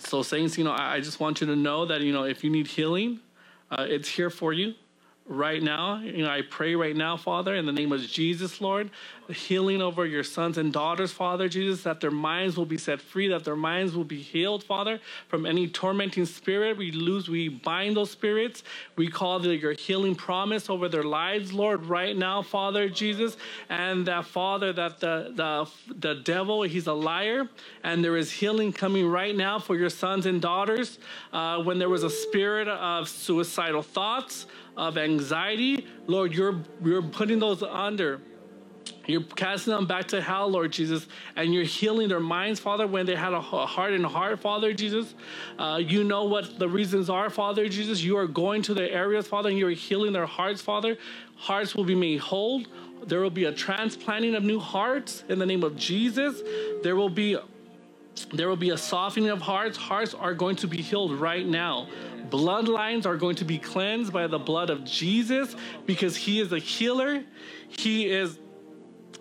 So saints, you know, I just want you to know that, you know, if you need healing, uh, it's here for you right now. You know, I pray right now, Father, in the name of Jesus, Lord, healing over your sons and daughters, Father Jesus, that their minds will be set free, that their minds will be healed, Father, from any tormenting spirit. We lose, we bind those spirits. We call the, your healing promise over their lives, Lord, right now, Father Jesus, and that, Father, that the, the, the devil, he's a liar, and there is healing coming right now for your sons and daughters. Uh, when there was a spirit of suicidal thoughts, of anxiety, Lord, you're you're putting those under. You're casting them back to hell, Lord Jesus, and you're healing their minds, Father, when they had a hardened heart, Father Jesus. Uh, you know what the reasons are, Father Jesus. You are going to the areas, Father, and you're healing their hearts, Father. Hearts will be made whole. There will be a transplanting of new hearts in the name of Jesus. There will be There will be a softening of hearts. Hearts are going to be healed right now. Bloodlines are going to be cleansed by the blood of Jesus, because he is a healer. He is,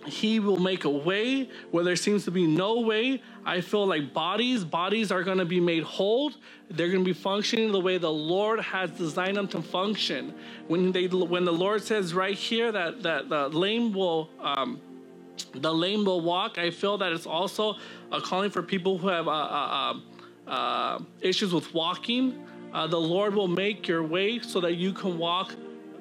he will make a way where there seems to be no way. I feel like bodies, bodies are going to be made whole. They're going to be functioning the way the Lord has designed them to function. When they, when the Lord says right here that, that the lame will, um, the lame will walk, I feel that it's also a calling for people who have uh, uh, uh, issues with walking. Uh, the Lord will make your way so that you can walk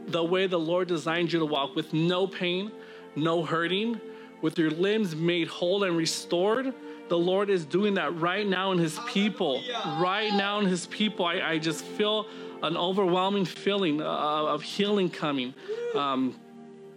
the way the Lord designed you to walk, with no pain, no hurting, with your limbs made whole and restored. The Lord is doing that right now in his people. Right now in his people. I, I just feel an overwhelming feeling uh, of healing coming. Um,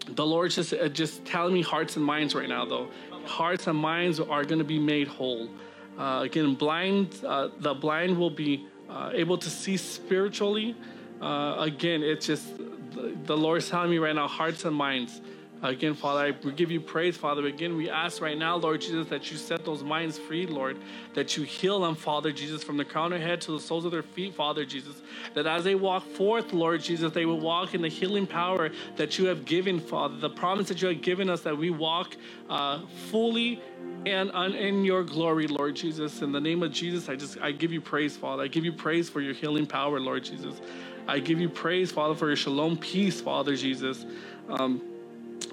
The Lord's just uh, just telling me hearts and minds right now, though. Hearts and minds are going to be made whole. Uh, again, blind, uh, the blind will be uh, able to see spiritually. Uh, again, it's just the, the Lord's telling me right now, hearts and minds. Again, Father, I give you praise, Father. Again, we ask right now, Lord Jesus, that you set those minds free, Lord, that you heal them, Father Jesus, from the crown of their head to the soles of their feet, Father Jesus, that as they walk forth, Lord Jesus, they will walk in the healing power that you have given, Father, the promise that you have given us, that we walk uh, fully and un- in your glory, Lord Jesus. In the name of Jesus, I just, I give you praise, Father. I give you praise for your healing power, Lord Jesus. I give you praise, Father, for your shalom peace, Father Jesus. Um,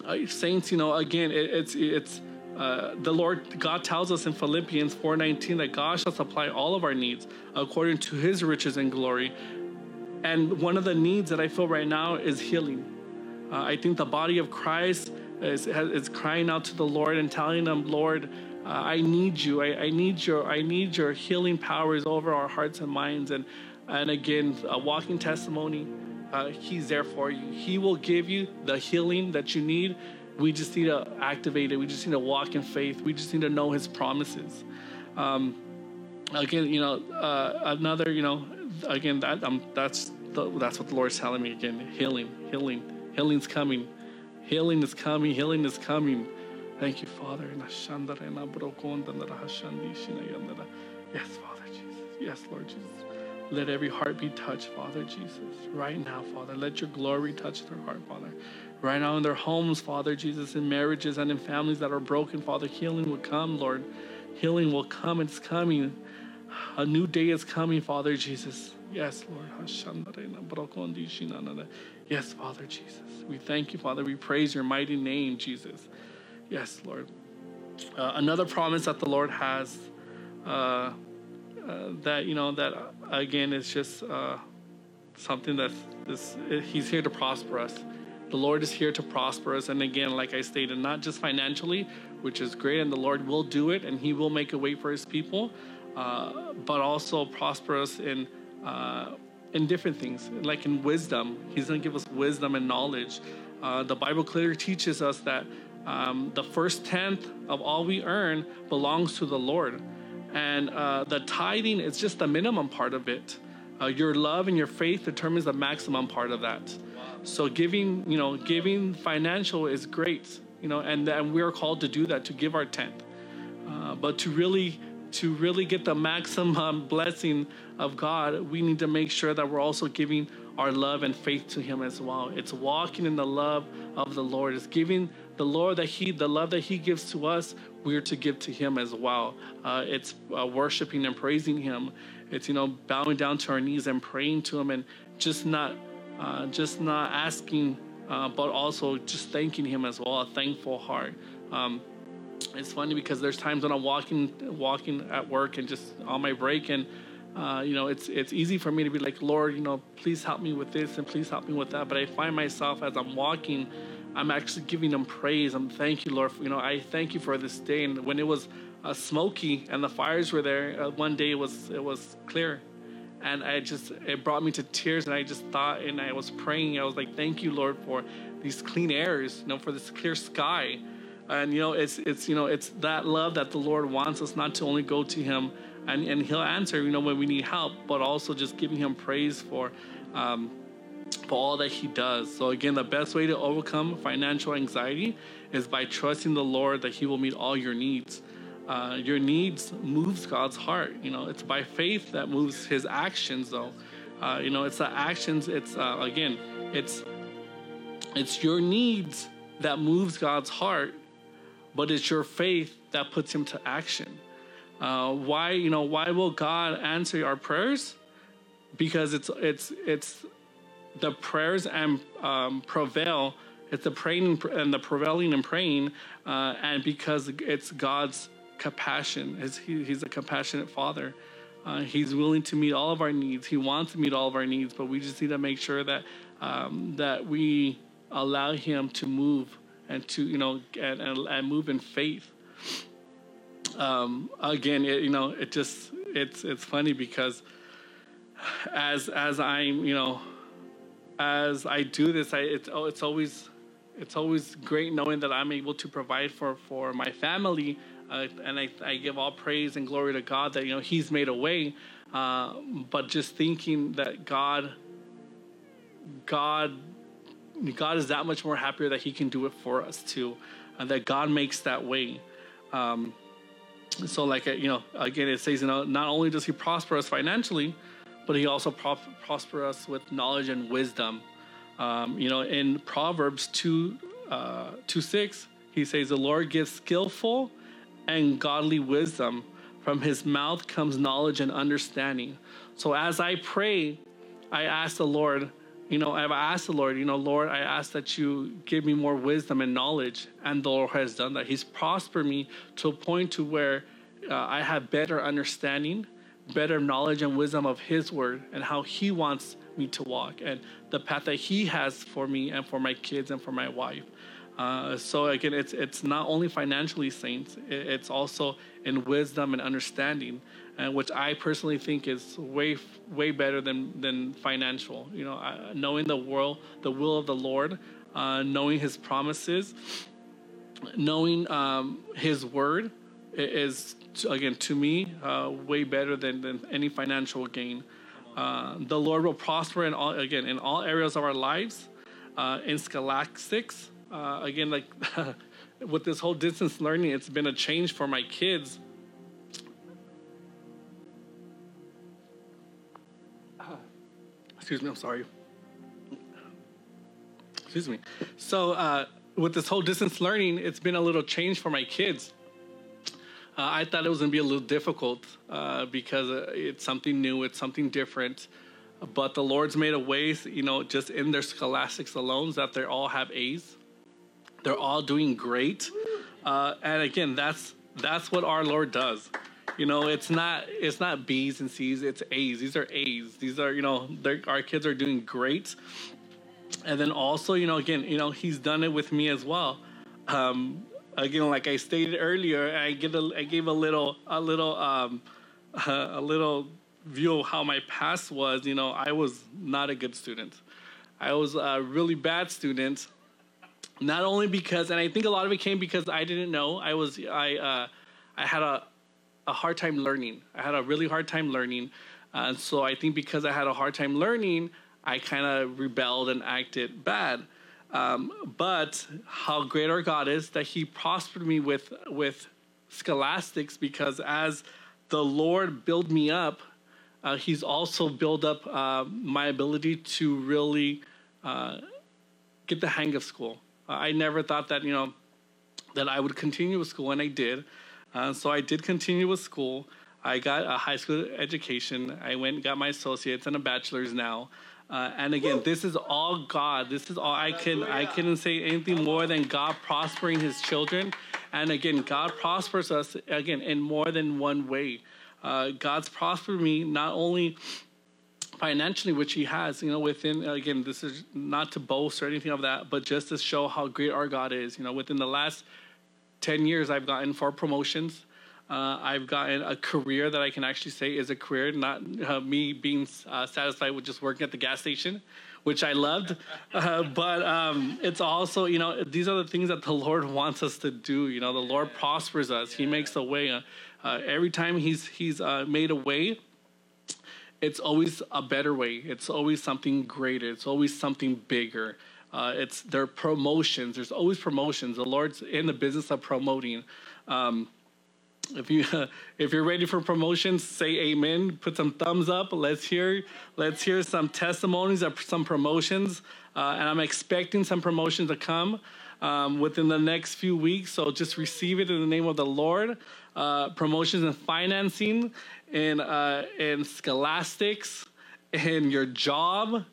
Uh, saints, you know, again, it, it's it's uh, the Lord God tells us in Philippians four nineteen that God shall supply all of our needs according to his riches and glory. And one of the needs that I feel right now is healing. Uh, I think the body of Christ is, is crying out to the Lord and telling them, Lord, uh, I need you. I, I need your I need your healing powers over our hearts and minds. And and again, a walking testimony. Uh, he's there for you. He will give you the healing that you need. We just need to activate it. We just need to walk in faith. We just need to know his promises. Um, again, you know, uh, another, you know, again, that, um, that's the, that's what the Lord's telling me again. Healing, healing, healing's coming. Healing is coming. Healing is coming. Thank you, Father. Yes, Father Jesus. Yes, Lord Jesus. Let every heart be touched, Father Jesus, right now, Father. Let your glory touch their heart, Father. Right now in their homes, Father Jesus, in marriages and in families that are broken, Father, healing will come, Lord. Healing will come. It's coming. A new day is coming, Father Jesus. Yes, Lord. Yes, Father Jesus. We thank you, Father. We praise your mighty name, Jesus. Yes, Lord. Uh, another promise that the Lord has uh, uh, that, you know, that, uh, again, is just uh, something that's, this, he's here to prosper us. The Lord is here to prosper us. And again, like I stated, not just financially, which is great, and the Lord will do it, and he will make a way for his people, uh, but also prosper us in uh, in different things, like in wisdom. He's going to give us wisdom and knowledge. Uh, the Bible clearly teaches us that um, the first tenth of all we earn belongs to the Lord. And uh, the tithing is just the minimum part of it. Uh, your love and your faith determines the maximum part of that. So giving, you know, giving financial is great, you know, and, and we are called to do that, to give our tenth. Uh, but to really, to really get the maximum blessing of God, we need to make sure that we're also giving our love and faith to him as well. It's walking in the love of the Lord. It's giving the Lord that he, the love that he gives to us, we're to give to him as well. Uh, it's uh, worshiping and praising him. It's, you know, bowing down to our knees and praying to him, and just not Uh, just not asking, uh, but also just thanking him as well, a thankful heart. Um, it's funny because there's times when I'm walking walking at work and just on my break, and, uh, you know, it's it's easy for me to be like, Lord, you know, please help me with this and please help me with that. But I find myself as I'm walking, I'm actually giving him praise. I'm thank you, Lord. For, you know, I thank you for this day. And when it was uh, smoky and the fires were there, uh, one day it was it was clear. And I just, it brought me to tears, and I just thought, and I was praying. I was like, thank you, Lord, for these clean airs, you know, for this clear sky. And, you know, it's, it's, you know, it's that love that the Lord wants us, not to only go to him and, and he'll answer, you know, when we need help, but also just giving him praise for, um, for all that he does. So again, the best way to overcome financial anxiety is by trusting the Lord that he will meet all your needs. Uh, your needs moves God's heart. You know, it's by faith that moves his actions, though. Uh, you know, it's the actions. It's, uh, again, it's it's your needs that moves God's heart, but it's your faith that puts him to action. Uh, why, you know, why will God answer our prayers? Because it's, it's, it's the prayers and um, prevail. It's the praying and the prevailing and praying. Uh, and because it's God's compassion. He's a compassionate Father. Uh, he's willing to meet all of our needs. He wants to meet all of our needs, but we just need to make sure that um, that we allow him to move and to, you know, and, and, and move in faith. Um, again, it, you know, it just, it's, it's funny because as, as I'm, you know, as I do this, I, it's, oh, it's always, it's always great knowing that I'm able to provide for, for my family. Uh, and I, I give all praise and glory to God that, you know, he's made a way. Uh, but just thinking that God, God, God is that much more happier that he can do it for us too. And that God makes that way. Um, so like, you know, again, it says, you know, not only does he prosper us financially, but he also prof- prosper us with knowledge and wisdom. Um, you know, in Proverbs two, uh, two six, he says, the Lord gives skillful and godly wisdom. From his mouth comes knowledge and understanding. So as I pray, I ask the Lord, you know, I've asked the Lord, you know, Lord, I ask that you give me more wisdom and knowledge. And the Lord has done that. He's prospered me to a point to where uh, I have better understanding, better knowledge and wisdom of his word and how he wants me to walk and the path that he has for me and for my kids and for my wife. Uh, so again, it's it's not only financially, saints, it's also in wisdom and understanding, and which I personally think is way way better than than financial. You know, uh, knowing the world, the will of the Lord, uh, knowing His promises, knowing um, His word is, again, to me, uh, way better than, than any financial gain. Uh, the Lord will prosper in all again in all areas of our lives, uh, in scholastics. Uh, again, like with this whole distance learning, it's been a change for my kids. Excuse me, I'm sorry. Excuse me. So uh, with this whole distance learning, it's been a little change for my kids. Uh, I thought it was going to be a little difficult uh, because it's something new, it's something different. But the Lord's made a way, you know, just in their scholastics alone, that they all have A's. They're all doing great. Uh, and again, that's that's what our Lord does. You know, it's not it's not B's and C's, it's A's. These are A's. These are, you know, our kids are doing great. And then also, you know, again, you know, he's done it with me as well. Um, again, like I stated earlier, I give a, I gave a little, a little, um, a little view of how my past was. You know, I was not a good student. I was a really bad student. Not only because, and I think a lot of it came because I didn't know. I was, I, uh, I had a, a hard time learning. I had a really hard time learning, uh, and so I think because I had a hard time learning, I kind of rebelled and acted bad. Um, but how great our God is that he prospered me with with scholastics, because as the Lord built me up, uh, he's also built up uh, my ability to really uh, get the hang of school. Uh, I never thought that, you know, that I would continue with school, and I did. Uh, so I did continue with school. I got a high school education. I went and got my associates and a bachelor's now. Uh, and again, this is all God. This is all I can. I couldn't say anything more than God prospering his children. And again, God prospers us, again, in more than one way. Uh, God's prospered me not only financially, which he has, you know, within, again, this is not to boast or anything of that, but just to show how great our God is. You know, within the last ten years, I've gotten four promotions. Uh, I've gotten a career that I can actually say is a career, not uh, me being uh, satisfied with just working at the gas station, which I loved. Uh, but um, it's also, you know, these are the things that the Lord wants us to do. You know, the Lord prospers us. He makes a way. Uh, uh, every time he's, he's uh, made a way, it's always a better way. It's always something greater. It's always something bigger. Uh, it's their promotions. There's always promotions. The Lord's in the business of promoting. Um, If you uh, if you're ready for promotions, say amen. Put some thumbs up. Let's hear let's hear some testimonies of some promotions. Uh, and I'm expecting some promotions to come um, within the next few weeks. So just receive it in the name of the Lord. Uh, promotions and financing, and uh, and scholastics, and your job,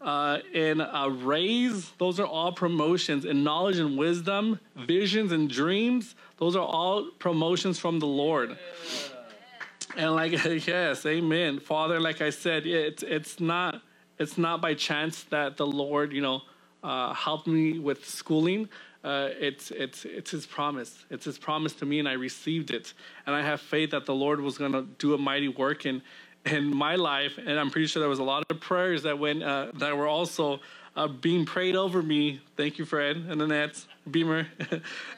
uh, and a raise. Those are all promotions. And knowledge and wisdom, visions and dreams. Those are all promotions from the Lord. Yeah. And like, yes, amen. Father, like I said, it's it's not it's not by chance that the Lord, you know, uh, helped me with schooling. Uh, it's it's it's his promise. It's his promise to me, and I received it. And I have faith that the Lord was going to do a mighty work in in my life. And I'm pretty sure there was a lot of prayers that went uh, that were also uh, being prayed over me. Thank you, Fred and Annette Beamer.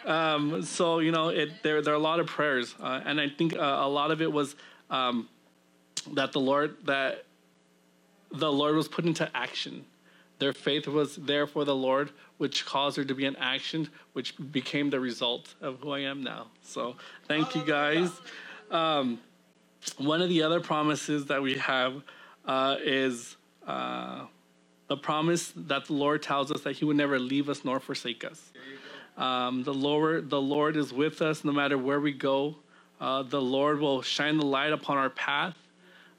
um, so, you know, it, there there are a lot of prayers. Uh, and I think uh, a lot of it was um, that the Lord that the Lord was put into action. Their faith was there for the Lord, which caused there to be an action, which became the result of who I am now. So thank you, guys. Um, one of the other promises that we have uh, is uh, the promise that the Lord tells us that he would never leave us nor forsake us. Um, the Lord, the Lord is with us no matter where we go. Uh, the Lord will shine the light upon our path.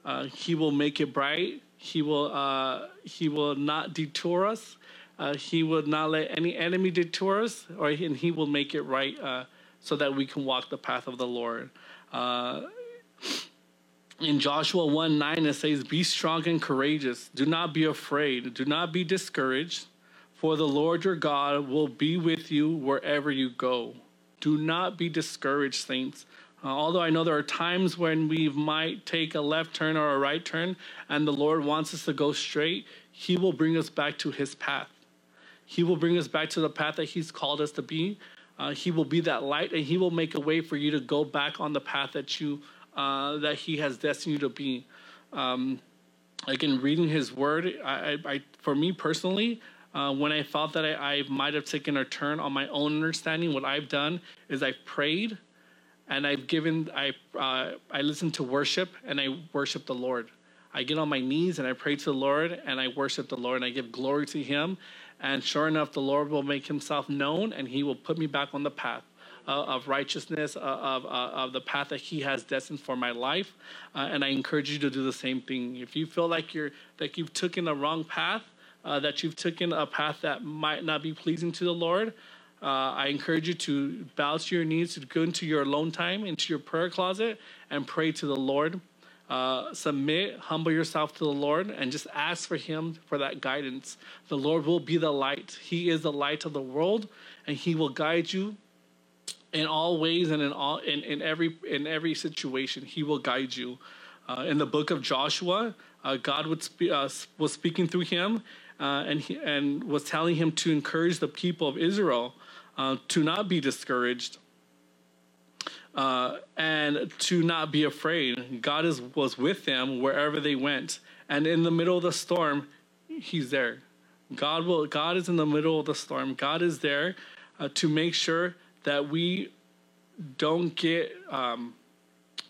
Uh, he will make it bright. He will, uh, he will not detour us. Uh, he will not let any enemy detour us, or and he will make it right uh, so that we can walk the path of the Lord. Uh, In Joshua one nine, it says, "Be strong and courageous. Do not be afraid. Do not be discouraged. For the Lord your God will be with you wherever you go." Do not be discouraged, saints. Uh, although I know there are times when we might take a left turn or a right turn, and the Lord wants us to go straight, he will bring us back to his path. He will bring us back to the path that he's called us to be. Uh, he will be that light, and he will make a way for you to go back on the path that you Uh, that he has destined you to be. Um, again, reading his word, I, I, I for me personally, uh, when I felt that I, I might have taken a turn on my own understanding, what I've done is I've prayed, and I've given, I, uh, I listened to worship, and I worship the Lord. I get on my knees and I pray to the Lord and I worship the Lord and I give glory to him. And sure enough, the Lord will make himself known and he will put me back on the path uh, of righteousness, uh, of, uh, of the path that he has destined for my life. Uh, and I encourage you to do the same thing. If you feel like you're that you've taken a wrong path, uh, that you've taken a path that might not be pleasing to the Lord, uh, I encourage you to bow to your knees, to go into your alone time, into your prayer closet, and pray to the Lord. Uh, submit, humble yourself to the Lord, and just ask for him for that guidance. The Lord will be the light. He is the light of the world, and he will guide you in all ways and in all in, in every in every situation. He will guide you. Uh, in the book of Joshua, uh, God would spe- uh, was speaking through him, uh, and he, and was telling him to encourage the people of Israel uh, to not be discouraged. Uh, and to not be afraid. God is, was with them wherever they went. And in the middle of the storm, he's there. God will. God is in the middle of the storm. God is there uh, to make sure that we don't get, um,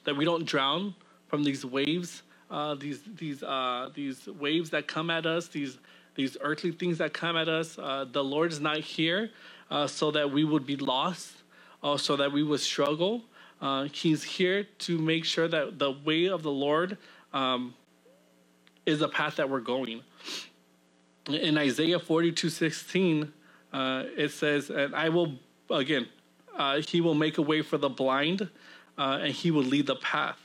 that we don't drown from these waves, uh, these these uh, these waves that come at us, these these earthly things that come at us. Uh, the Lord is not here uh, so that we would be lost, uh, so that we would struggle. Uh, he's here to make sure that the way of the Lord um, is the path that we're going. In Isaiah forty-two sixteen, uh, it says, and I will, again, uh, he will make a way for the blind, uh, and he will lead the path.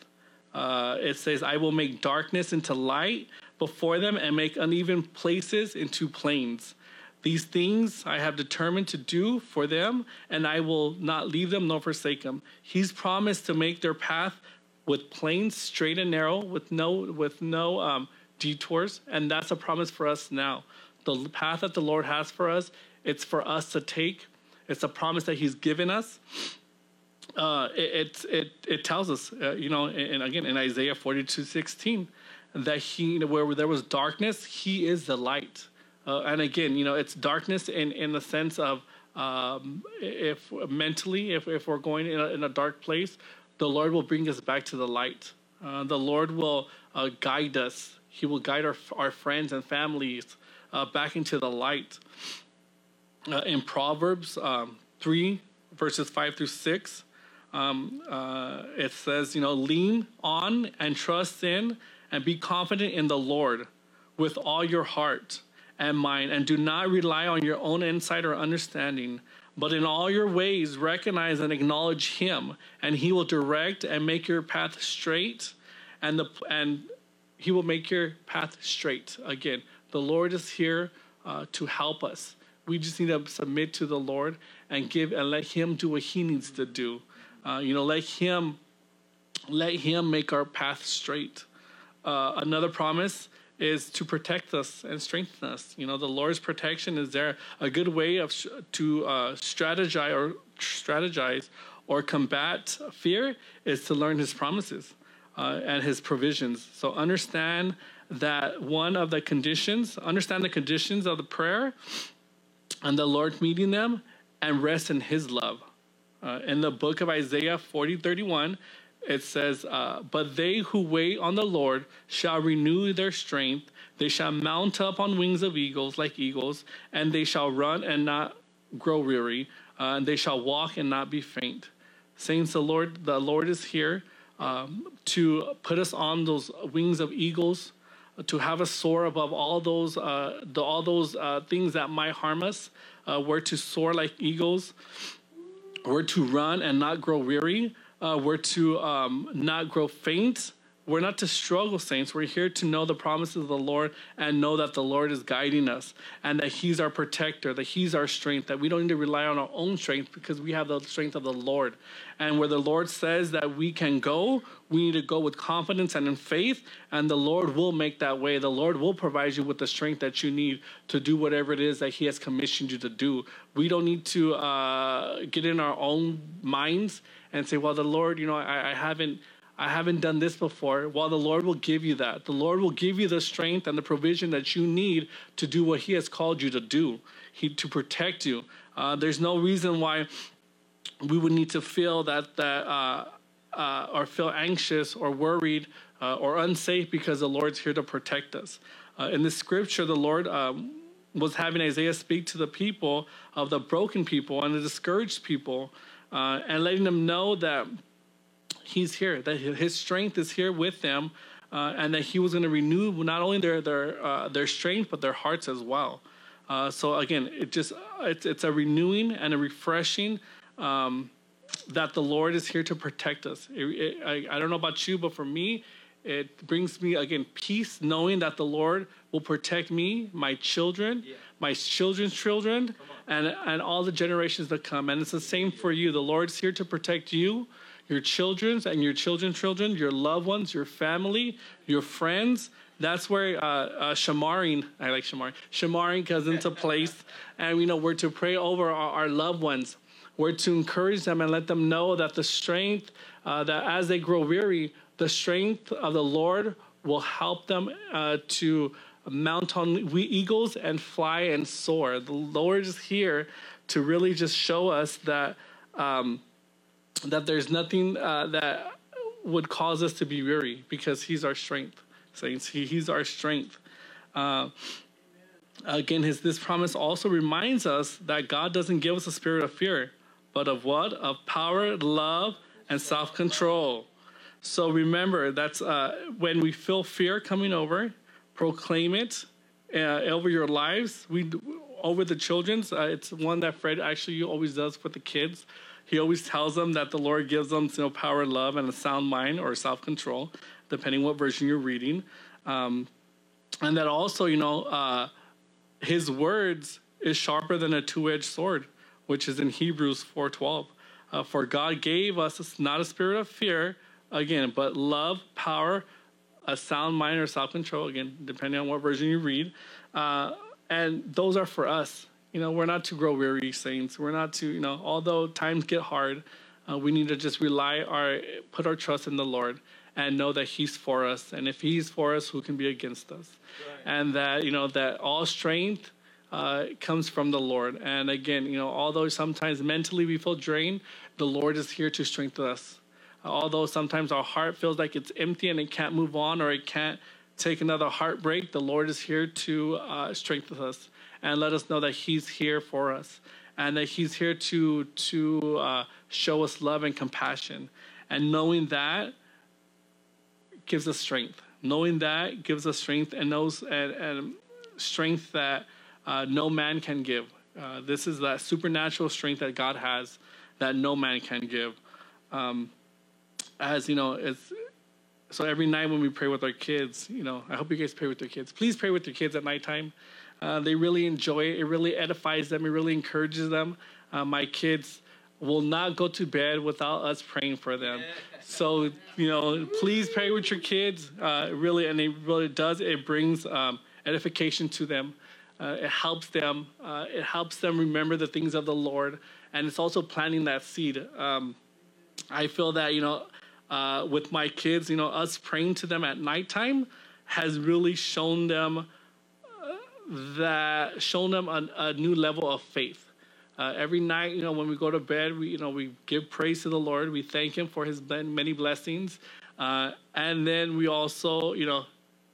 Uh, it says, I will make darkness into light before them and make uneven places into plains. These things I have determined to do for them, and I will not leave them nor forsake them. He's promised to make their path with plains, straight and narrow, with no with no um, detours, and that's a promise for us now. The path that the Lord has for us, it's for us to take. It's a promise that he's given us. Uh, it, it, it, it tells us, uh, you know, and again, in Isaiah forty-two sixteen, that he, where there was darkness, he is the light. Uh, and again, you know, it's darkness in, in the sense of um, if mentally, if, if we're going in a, in a dark place, the Lord will bring us back to the light. Uh, the Lord will uh, guide us. He will guide our our friends and families uh, back into the light. Uh, in Proverbs um, three, verses five through six, um, uh, it says, you know, lean on and trust in and be confident in the Lord with all your heart and mind, and do not rely on your own insight or understanding, but in all your ways recognize and acknowledge him, and he will direct and make your path straight, and the and he will make your path straight. Again, the Lord is here uh, to help us. We just need to submit to the Lord and give and let him do what he needs to do. Uh, you know, let him let him make our path straight. Uh, another promise is to protect us and strengthen us. You know, the Lord's protection is there. A good way of sh- to uh, strategize or strategize or combat fear is to learn his promises uh, and his provisions. So understand that one of the conditions, understand the conditions of the prayer and the Lord meeting them, and rest in his love. Uh, in the book of Isaiah forty thirty-one, it says, uh, but they who wait on the Lord shall renew their strength. They shall mount up on wings of eagles like eagles, and they shall run and not grow weary, uh, and they shall walk and not be faint. Saints, the Lord, the Lord is here um, to put us on those wings of eagles, to have us soar above all those uh, the, all those uh, things that might harm us. Uh, we're to soar like eagles. We're to run and not grow weary. Uh, we're to um, not grow faint. We're not to struggle, saints. We're here to know the promises of the Lord and know that the Lord is guiding us and that he's our protector, that he's our strength, that we don't need to rely on our own strength because we have the strength of the Lord. And where the Lord says that we can go, we need to go with confidence and in faith, and the Lord will make that way. The Lord will provide you with the strength that you need to do whatever it is that he has commissioned you to do. We don't need to uh, get in our own minds and say, well, the Lord, you know, I, I haven't I haven't done this before. Well, the Lord will give you that. The Lord will give you the strength and the provision that you need to do what he has called you to do, he, to protect you. Uh, there's no reason why we would need to feel that, that uh, uh, or feel anxious or worried uh, or unsafe, because the Lord's here to protect us. Uh, in the scripture, the Lord um, was having Isaiah speak to the people of the broken people and the discouraged people, uh, and letting them know that he's here, that his strength is here with them, uh, and that he was going to renew not only their their uh, their strength, but their hearts as well. Uh, so again, it just it's, it's a renewing and a refreshing um, that the Lord is here to protect us. It, it, I, I don't know about you, but for me, it brings me, again, peace, knowing that the Lord will protect me, my children, yeah. my children's children, and, and all the generations that come. And it's the same for you. The Lord's here to protect you, your children's and your children's children, your loved ones, your family, your friends. That's where uh, uh, shamaring, I like shamaring, shamaring comes into place. And, you know, we're to pray over our, our loved ones. We're to encourage them and let them know that the strength, uh, that as they grow weary, the strength of the Lord will help them uh, to mount on we eagles and fly and soar. The Lord is here to really just show us that um, that there's nothing uh, that would cause us to be weary, because he's our strength. Saints, he, he's our strength. Uh, again, his, this promise also reminds us that God doesn't give us a spirit of fear, but of what? Of power, love, and self-control. So remember, that's uh, when we feel fear coming over, proclaim it uh, over your lives. We over the children's. Uh, it's one that Fred actually always does with the kids. He always tells them that the Lord gives them, you know, power, love, and a sound mind or self-control, depending what version you're reading. Um, and that also, you know, uh, his words is sharper than a two-edged sword, which is in Hebrews four twelve. Uh, For God gave us not a spirit of fear, again, but love, power, a sound mind, or self-control, again, depending on what version you read. Uh, and those are for us. You know, we're not to grow weary, saints. We're not to, you know, although times get hard, uh, we need to just rely, our, put our trust in the Lord and know that he's for us. And if he's for us, who can be against us? Right. And that, you know, that all strength uh, comes from the Lord. And again, you know, although sometimes mentally we feel drained, the Lord is here to strengthen us. Although sometimes our heart feels like it's empty and it can't move on or it can't take another heartbreak, the Lord is here to uh, strengthen us and let us know that he's here for us and that he's here to to uh, show us love and compassion. And knowing that gives us strength. Knowing that gives us strength and knows and, and strength that uh, no man can give. Uh, this is that supernatural strength that God has that no man can give. Um, As you know, it's so every night when we pray with our kids, you know, I hope you guys pray with your kids. Please pray with your kids at nighttime. Uh, they really enjoy it. It really edifies them. It really encourages them. Uh, my kids will not go to bed without us praying for them. So, you know, please pray with your kids. Uh, really, and it really does. It brings um, edification to them. Uh, it helps them. Uh, it helps them remember the things of the Lord. And it's also planting that seed. Um, I feel that, you know, Uh, with my kids, you know, us praying to them at nighttime has really shown them uh, that shown them a, a new level of faith. Uh, every night, you know, when we go to bed, we you know we give praise to the Lord. We thank Him for His many blessings, uh, and then we also, you know,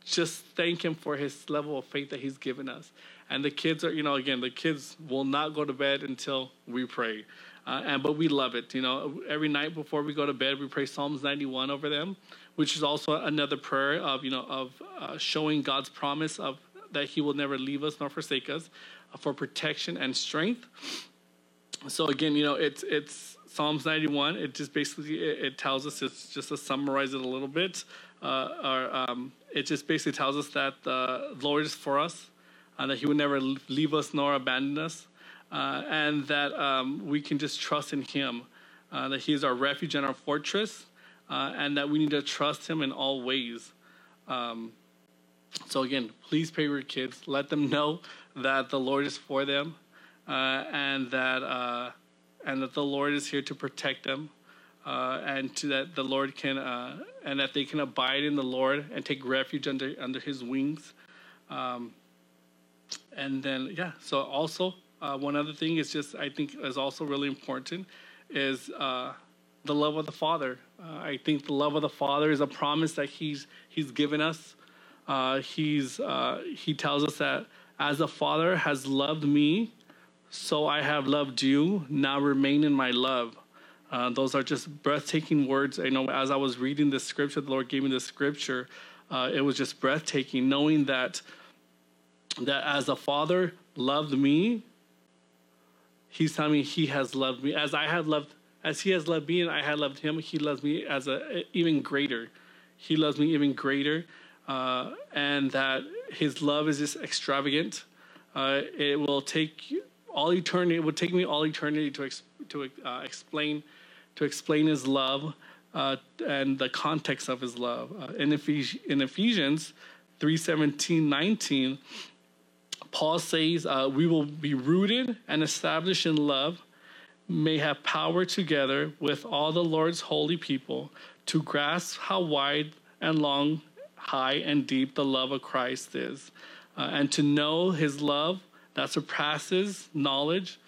just thank Him for His level of faith that He's given us. And the kids are, you know, again, the kids will not go to bed until we pray. Uh, and but we love it, you know. Every night before we go to bed, we pray Psalms ninety-one over them, which is also another prayer of, you know, of uh, showing God's promise of that He will never leave us nor forsake us, uh, for protection and strength. So again, you know, it's it's Psalms ninety-one. It just basically it, it tells us, it's just to summarize it a little bit. Uh, or um, it just basically tells us that the Lord is for us, and that He will never leave us nor abandon us. Uh, and that um, we can just trust in Him, uh, that He is our refuge and our fortress, uh, and that we need to trust Him in all ways. Um, so again, please pray with your kids. Let them know that the Lord is for them, uh, and that uh, and that the Lord is here to protect them, uh, and to that the Lord can uh, and that they can abide in the Lord and take refuge under under His wings. Um, and then yeah, so also. Uh, one other thing is just I think is also really important is uh, the love of the Father. Uh, I think the love of the Father is a promise that he's he's given us. Uh, he's uh, he tells us that as the Father has loved me, so I have loved you. Now remain in my love. Uh, those are just breathtaking words. I know as I was reading this scripture, the Lord gave me this scripture. Uh, it was just breathtaking, knowing that that as the Father loved me, he's telling me he has loved me as I had loved. As he has loved me and I had loved him, he loves me as a even greater. He loves me even greater. Uh, and that his love is just extravagant. Uh, it will take all eternity. It will take me all eternity to ex- to uh, explain to explain his love uh, and the context of his love. Uh, in, Ephes- in Ephesians three seventeen, nineteen, Paul says, uh, we will be rooted and established in love, may have power together with all the Lord's holy people to grasp how wide and long, high and deep the love of Christ is, uh, and to know his love that surpasses knowledge,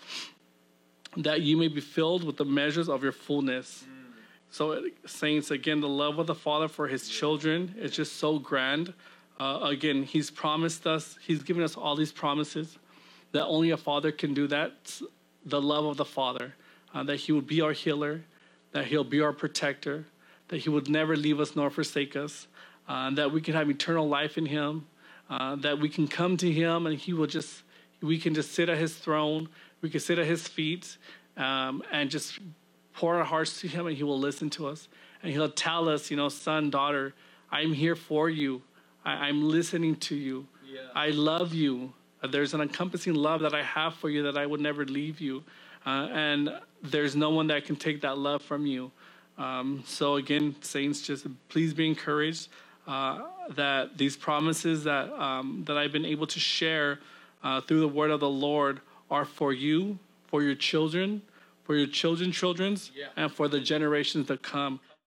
that you may be filled with the measures of your fullness. Mm. So, saints, again, the love of the Father for his children is just so grand. Uh, again, he's promised us, he's given us all these promises that only a father can do that. The love of the Father, uh, that he would be our healer, that he'll be our protector, that he would never leave us nor forsake us, uh, that we can have eternal life in him, uh, that we can come to him and he will just, we can just sit at his throne, we can sit at his feet, um, and just pour our hearts to him, and he will listen to us. And he'll tell us, you know, son, daughter, I'm here for you. I- I'm listening to you. Yeah. I love you. There's an encompassing love that I have for you, that I would never leave you. Uh, and there's no one that can take that love from you. Um, so again, saints, just please be encouraged uh, that these promises that um, that I've been able to share uh, through the word of the Lord are for you, for your children, for your children's children's, yeah. and for the generations to come.